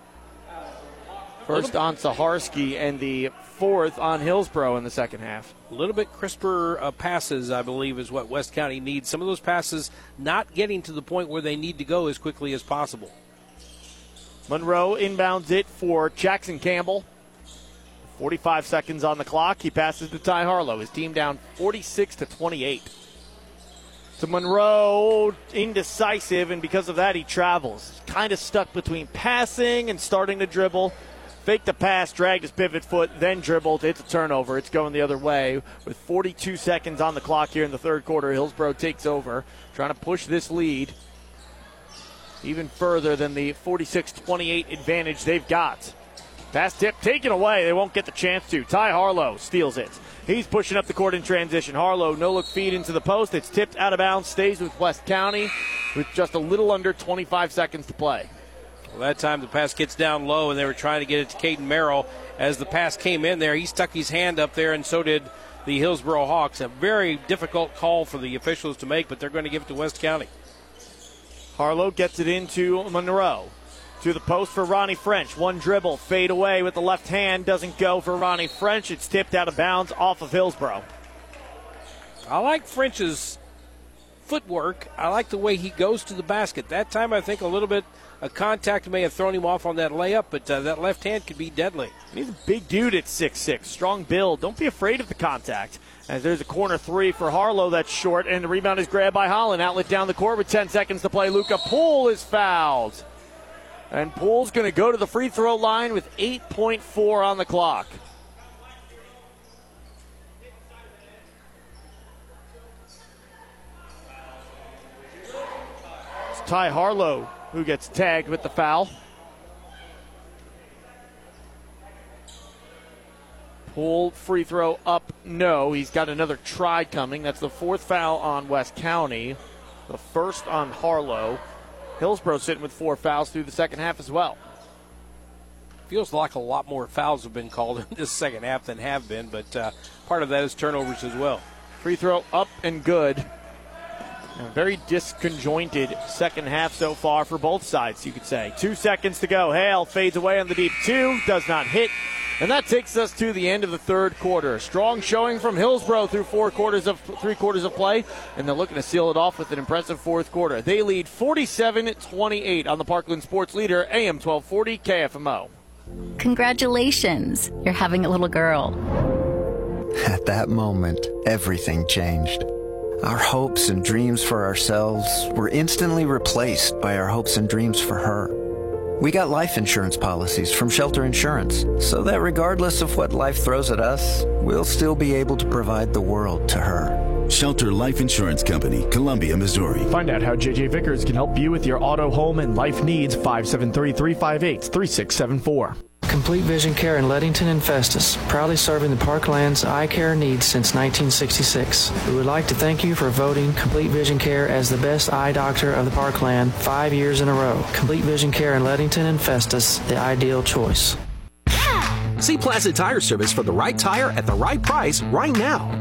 First on Zaharski and the fourth on Hillsboro in the second half. A little bit crisper uh, passes, I believe, is what West County needs. Some of those passes not getting to the point where they need to go as quickly as possible. Monroe inbounds it for Jackson Campbell. forty-five seconds on the clock. He passes to Ty Harlow. His team down forty-six to twenty-eight. To Monroe, indecisive, and because of that he travels. Kind of stuck between passing and starting to dribble. Faked the pass, dragged his pivot foot, then dribbled. It's a turnover. It's going the other way with forty-two seconds on the clock here in the third quarter. Hillsboro takes over, trying to push this lead even further than the forty-six twenty-eight advantage they've got. Pass tip taken away. They won't get the chance to. Ty Harlow steals it. He's pushing up the court in transition. Harlow, no-look feed into the post. It's tipped out of bounds, stays with West County with just a little under twenty-five seconds to play. Well, that time the pass gets down low, and they were trying to get it to Caden Merrill. As the pass came in there, he stuck his hand up there, and so did the Hillsboro Hawks. A very difficult call for the officials to make, but they're going to give it to West County. Harlow gets it into Monroe. To the post for Ronnie French. One dribble, fade away with the left hand. Doesn't go for Ronnie French. It's tipped out of bounds off of Hillsboro. I like French's footwork. I like the way he goes to the basket. That time I think a little bit of contact may have thrown him off on that layup, but uh, that left hand could be deadly. He's a big dude at six six. Strong build. Don't be afraid of the contact. As there's a corner three for Harlow that's short, and the rebound is grabbed by Holland. Outlet down the court with ten seconds to play. Luca Poole is fouled. And Poole's going to go to the free throw line with eight point four on the clock. It's Ty Harlow who gets tagged with the foul. Poole free throw up, no. He's got another try coming. That's the fourth foul on West County, the first on Harlow. Hillsboro sitting with four fouls through the second half as well. Feels like a lot more fouls have been called in this second half than have been, but uh, part of that is turnovers as well. Free throw up and good. A very disconjointed second half so far for both sides, you could say. Two seconds to go. Hale fades away on the deep two, does not hit. And that takes us to the end of the third quarter. Strong showing from Hillsboro through four quarters of three quarters of play, and they're looking to seal it off with an impressive fourth quarter. They lead forty-seven twenty-eight on the Parkland Sports Leader, A M twelve forty K F M O. Congratulations, you're having a little girl. At that moment, everything changed. Our hopes and dreams for ourselves were instantly replaced by our hopes and dreams for her. We got life insurance policies from Shelter Insurance, so that regardless of what life throws at us, we'll still be able to provide the world to her. Shelter Life Insurance Company, Columbia, Missouri. Find out how J J Vickers can help you with your auto, home, and life needs. five seven three, three five eight, three six seven four. Complete Vision Care in Leddington and Festus, proudly serving the Parkland's eye care needs since nineteen sixty-six. We would like to thank you for voting Complete Vision Care as the best eye doctor of the Parkland five years in a row. Complete Vision Care in Leddington and Festus, the ideal choice. See Placid Tire Service for the right tire at the right price right now.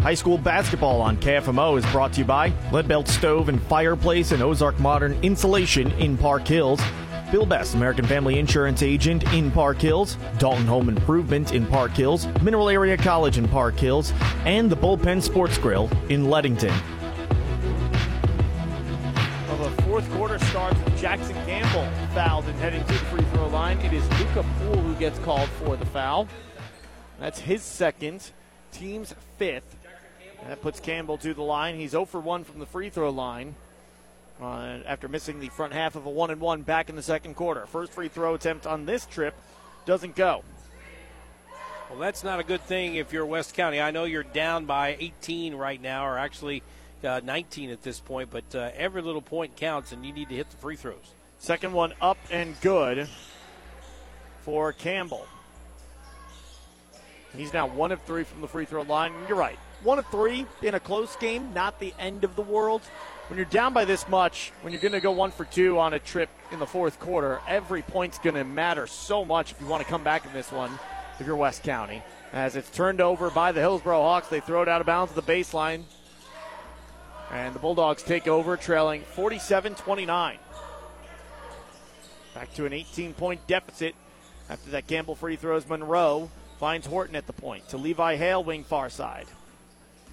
High school basketball on K F M O is brought to you by Leadbelt Stove and Fireplace and Ozark Modern Insulation in Park Hills, Bill Best American Family Insurance Agent in Park Hills, Dalton Home Improvement in Park Hills, Mineral Area College in Park Hills, and the Bullpen Sports Grill in Leadington. of a fourth quarter starts with Jackson Campbell fouled and heading to the free throw line. It is Luca Poole who gets called for the foul. That's his second, team's fifth. And that puts Campbell to the line. He's zero for one from the free throw line uh, after missing the front half of a one and one back in the second quarter. First free throw attempt on this trip doesn't go. Well, that's not a good thing if you're West County. I know you're down by eighteen right now, or actually uh, nineteen at this point, but uh, every little point counts, and you need to hit the free throws. Second one up and good for Campbell. He's now one of three from the free throw line. You're right. One of three in a close game, not the end of the world. When you're down by this much, when you're going to go one for two on a trip in the fourth quarter, every point's going to matter so much if you want to come back in this one if you're West County. As it's turned over by the Hillsboro Hawks, they throw it out of bounds at the baseline. And the Bulldogs take over, trailing forty-seven twenty-nine. Back to an eighteen-point deficit after that Campbell free throws. Monroe finds Horton at the point to Levi Hale, wing far side.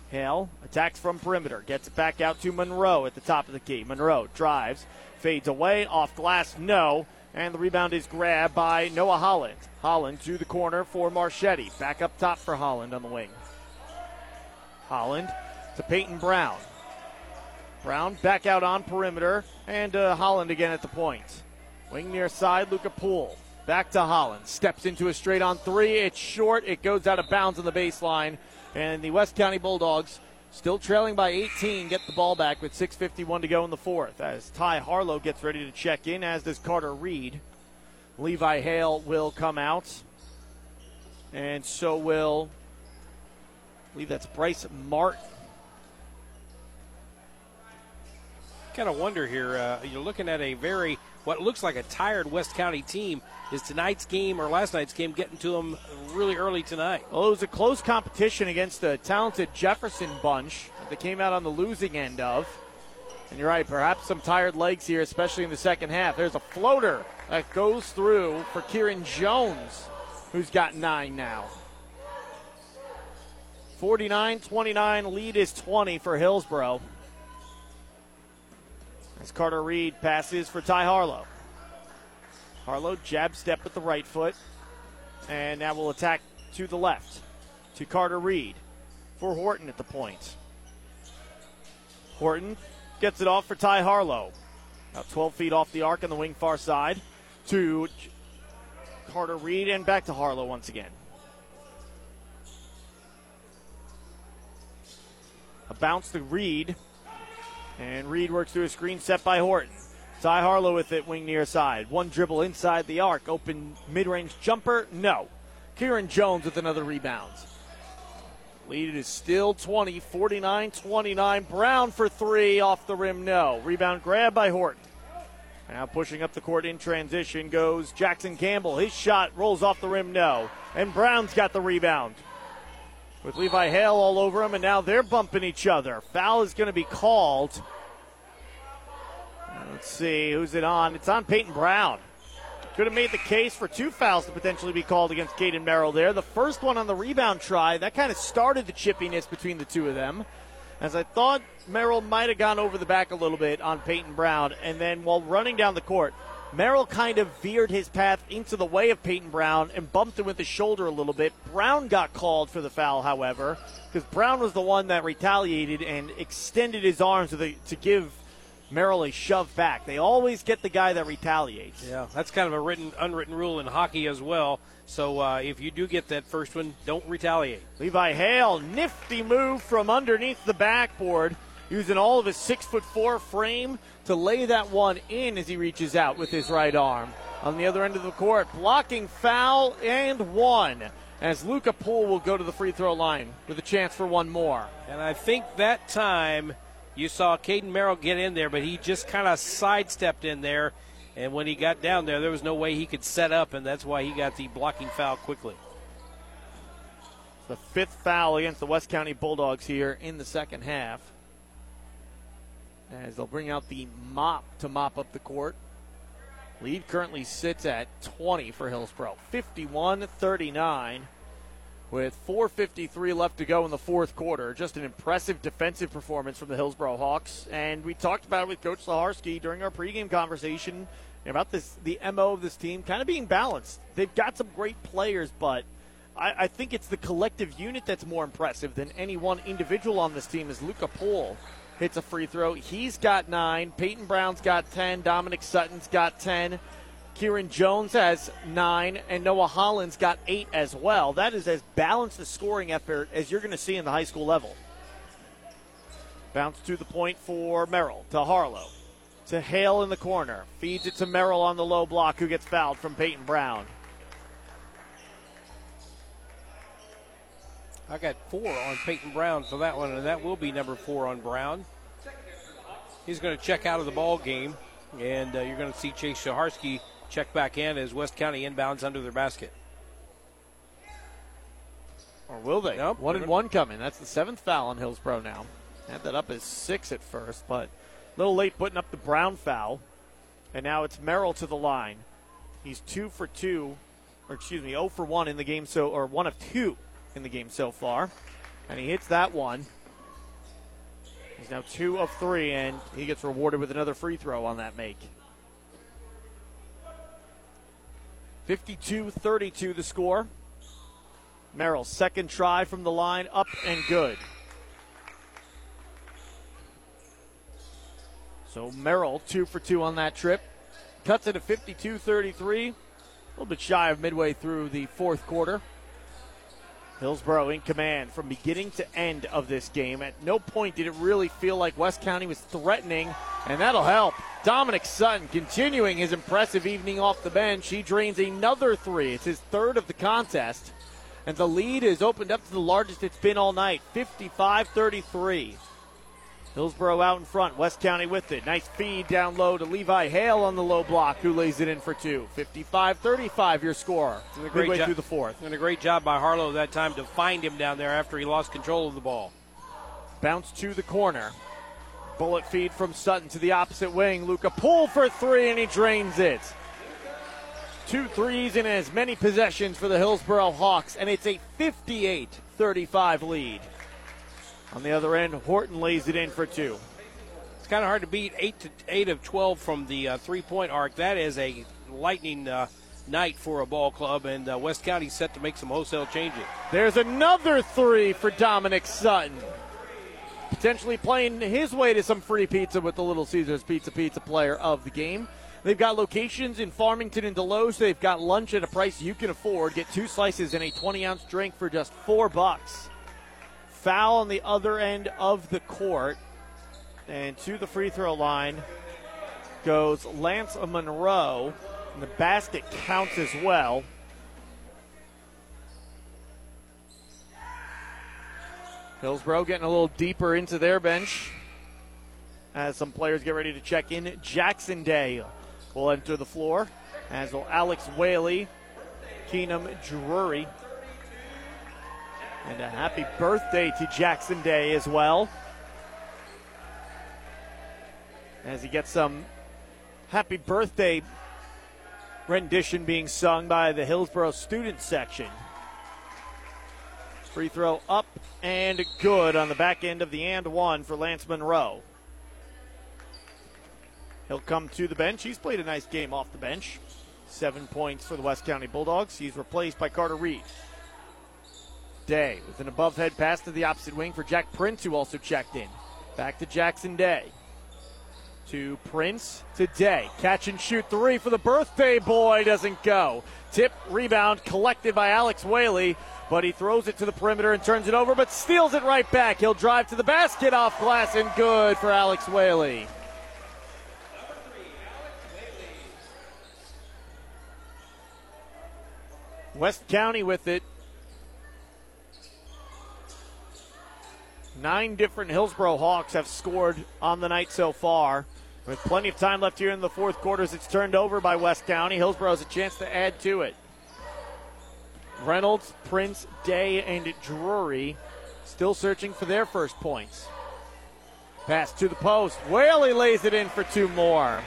Hale attacks from perimeter, gets it back out to Monroe at the top of the key. Monroe drives, fades away, off glass, no. And the rebound is grabbed by Noah Holland. Holland to the corner for Marchetti. Back up top for Holland on the wing. Holland to Peyton Brown. Brown back out on perimeter. And uh, Holland again at the point. Wing near side, Luca Poole. Back to Holland. Steps into a straight on three. It's short. It goes out of bounds on the baseline. And the West County Bulldogs, still trailing by eighteen, get the ball back with six fifty-one to go in the fourth. As Ty Harlow gets ready to check in, as does Carter Reed. Levi Hale will come out. And so will, I believe that's Bryce Martin. Kind of wonder here, uh, you're looking at a very, what looks like a tired West County team. Is tonight's game or last night's game getting to them really early tonight? Well, it was a close competition against a talented Jefferson bunch that they came out on the losing end of. And you're right, perhaps some tired legs here, especially in the second half. There's a floater that goes through for Kieran Jones, who's got nine now. forty-nine twenty-nine, lead is twenty for Hillsboro. As Carter Reed passes for Ty Harlow. Harlow jab step with the right foot. And now will attack to the left. To Carter Reed for Horton at the point. Horton gets it off for Ty Harlow. Now twelve feet off the arc on the wing far side. To Carter Reed and back to Harlow once again. A bounce to Reed. And Reed works through a screen set by Horton. Ty Harlow with it, wing near side. One dribble inside the arc. Open mid-range jumper, no. Kieran Jones with another rebound. Lead is still twenty, forty-nine twenty-nine. Brown for three, off the rim, no. Rebound grab by Horton. Now pushing up the court in transition goes Jackson Campbell. His shot rolls off the rim, no. And Brown's got the rebound. With Levi Hale all over him, and now they're bumping each other. Foul is going to be called. Let's see, who's it on? It's on Peyton Brown. Could have made the case for two fouls to potentially be called against Caden Merrill there. The first one on the rebound try, that kind of started the chippiness between the two of them. As I thought, Merrill might have gone over the back a little bit on Peyton Brown, and then while running down the court, Merrill kind of veered his path into the way of Peyton Brown and bumped him with his shoulder a little bit. Brown got called for the foul, however, because Brown was the one that retaliated and extended his arms to, the, to give Merrill a shove back. They always get the guy that retaliates. Yeah, that's kind of a written, unwritten rule in hockey as well. So uh, if you do get that first one, don't retaliate. Levi Hale, nifty move from underneath the backboard, using all of his six foot four frame to lay that one in as he reaches out with his right arm. On the other end of the court, blocking foul and one, as Luca Poole will go to the free throw line with a chance for one more. And I think that time you saw Caden Merrill get in there, but he just kind of sidestepped in there, and when he got down there, there was no way he could set up, and that's why he got the blocking foul quickly. The fifth foul against the West County Bulldogs here in the second half. As they'll bring out the mop to mop up the court. Lead currently sits at twenty for Hillsboro. fifty-one thirty-nine with four fifty-three left to go in the fourth quarter. Just an impressive defensive performance from the Hillsboro Hawks. And we talked about it with Coach Zaharski during our pregame conversation about this, the M O of this team kind of being balanced. They've got some great players, but I, I think it's the collective unit that's more impressive than any one individual on this team. Is Luca Poole hits a free throw. He's got nine. Peyton Brown's got ten. Dominic Sutton's got ten. Kieran Jones has nine, and Noah Holland's got eight as well. That is as balanced a scoring effort as you're going to see in the high school level. Bounce to the point for Merrill, to Harlow, to Hale in the corner. Feeds it to Merrill on the low block, who gets fouled from Peyton Brown. I got four on Peyton Brown for that one, and that will be number four on Brown. He's going to check out of the ball game, and uh, you're going to see Chase Zaharski check back in as West County inbounds under their basket. Or will they? Nope. One and one coming. That's the seventh foul on Hillsboro now. Had that up as six at first, but a little late putting up the Brown foul. And now it's Merrill to the line. He's two for two, or excuse me, oh for one in the game, so or one of two in the game so far. And he hits that one. He's now two of three, and he gets rewarded with another free throw on that make. fifty-two thirty-two the score. Merrill, second try from the line, up and good. So Merrill, two for two on that trip. Cuts it to fifty-two thirty-three. A little bit shy of midway through the fourth quarter. Hillsboro in command from beginning to end of this game. At no point did it really feel like West County was threatening, and that'll help. Dominic Sutton continuing his impressive evening off the bench. He drains another three. It's his third of the contest, and the lead is opened up to the largest it's been all night, fifty-five thirty-three. Hillsboro out in front, West County with it. Nice feed down low to Levi Hale on the low block, who lays it in for two. fifty-five thirty-five, your score. Midway jo- through the fourth. And a great job by Harlow that time to find him down there after he lost control of the ball. Bounce to the corner. Bullet feed from Sutton to the opposite wing. Luca Poole for three, and he drains it. Two threes in as many possessions for the Hillsboro Hawks, and it's a fifty-eight thirty-five lead. On the other end, Horton lays it in for two. It's kind of hard to beat eight to eight of twelve from the uh, three-point arc. That is a lightning uh, night for a ball club, and uh, West County set to make some wholesale changes. There's another three for Dominic Sutton. Potentially playing his way to some free pizza with the Little Caesars Pizza Pizza player of the game. They've got locations in Farmington and Desloge. They've got lunch at a price you can afford. Get two slices and a twenty-ounce drink for just four bucks. Foul on the other end of the court, and to the free throw line goes Lance Monroe, and the basket counts as well. Hillsboro getting a little deeper into their bench as some players get ready to check in. Jackson Day will enter the floor, as will Alex Whaley, Keenum Drury. And a happy birthday to Jackson Day as well, as he gets some happy birthday rendition being sung by the Hillsboro student section. Free throw up and good on the back end of the and one for Lance Monroe. He'll come to the bench. He's played a nice game off the bench. Seven points for the West County Bulldogs. He's replaced by Carter Reed. Day with an above-head pass to the opposite wing for Jack Prince, who also checked in. Back to Jackson Day. To Prince, to Day. Catch and shoot three for the birthday boy. Doesn't go. Tip, rebound, collected by Alex Whaley, but he throws it to the perimeter and turns it over, but steals it right back. He'll drive to the basket, off glass, and good for Alex Whaley. Number three, Alex Whaley. West County with it. Nine different Hillsboro Hawks have scored on the night so far. With plenty of time left here in the fourth quarter, as it's turned over by West County. Hillsboro has a chance to add to it. Reynolds, Prince, Day, and Drury still searching for their first points. Pass to the post. Whaley lays it in for two more.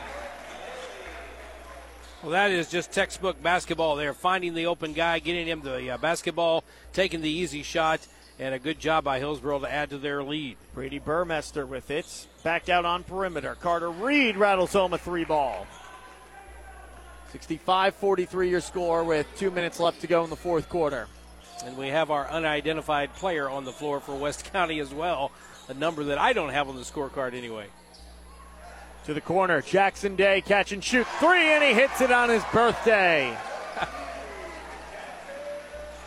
Well, that is just textbook basketball there, finding the open guy, getting him the uh, basketball, taking the easy shot, and a good job by Hillsboro to add to their lead. Brady Burmester with it. Backed out on perimeter. Carter Reed rattles home a three ball. sixty-five forty-three your score with two minutes left to go in the fourth quarter. And we have our unidentified player on the floor for West County as well, a number that I don't have on the scorecard anyway. To the corner, Jackson Day, catch and shoot three, and he hits it on his birthday.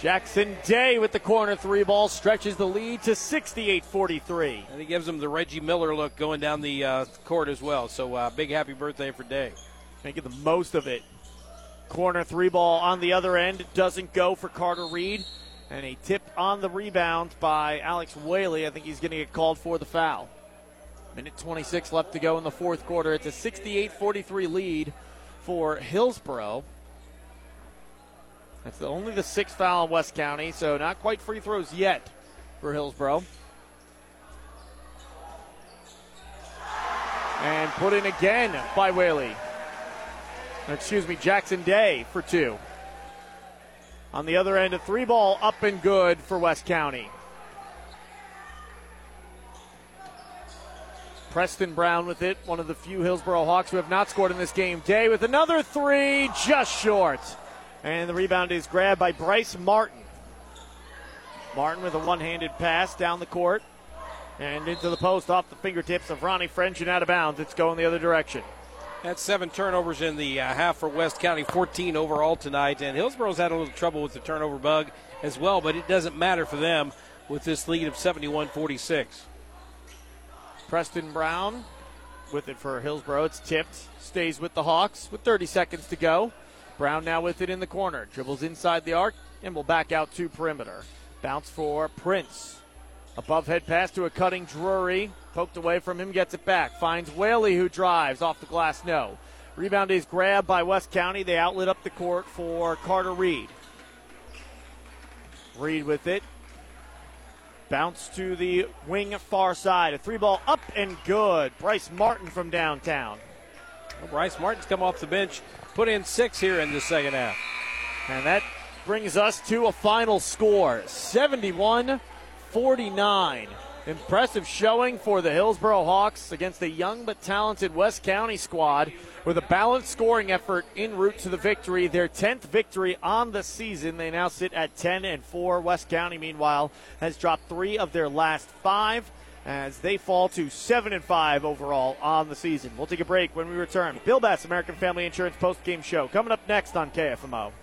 Jackson Day with the corner three ball stretches the lead to sixty-eight forty-three. And he gives him the Reggie Miller look going down the uh, court as well. So uh, big happy birthday for Day. Making the most of it. Corner three ball on the other end. Doesn't go for Carter Reed. And a tip on the rebound by Alex Whaley. I think he's going to get called for the foul. Minute twenty-six left to go in the fourth quarter. It's a sixty-eight forty-three lead for Hillsboro. That's only the sixth foul in West County, so not quite free throws yet for Hillsboro. And put in again by Whaley. Excuse me, Jackson Day for two. On the other end, a three ball up and good for West County. Preston Brown with it, one of the few Hillsboro Hawks who have not scored in this game. Day with another three, just short. And the rebound is grabbed by Bryce Martin. Martin with a one-handed pass down the court and into the post off the fingertips of Ronnie French and out of bounds. It's going the other direction. That's seven turnovers in the uh, half for West County, fourteen overall tonight. And Hillsboro's had a little trouble with the turnover bug as well, but it doesn't matter for them with this lead of seventy-one forty-six. Preston Brown with it for Hillsboro. It's tipped, stays with the Hawks with thirty seconds to go. Brown now with it in the corner. Dribbles inside the arc and will back out to perimeter. Bounce for Prince. Above head pass to a cutting Drury. Poked away from him, gets it back. Finds Whaley who drives off the glass, no. Rebound is grabbed by West County. They outlet up the court for Carter Reed. Reed with it. Bounce to the wing far side. A three ball up and good. Bryce Martin from downtown. Well, Bryce Martin's come off the bench. Put in six here in the second half. And that brings us to a final score. seventy-one forty-nine. Impressive showing for the Hillsboro Hawks against a young but talented West County squad with a balanced scoring effort en route to the victory. Their tenth victory on the season. They now sit at ten and four. West County, meanwhile, has dropped three of their last five as they fall to seven and five overall on the season. We'll take a break when we return. Bill Bass, American Family Insurance Postgame Show, coming up next on K F M O.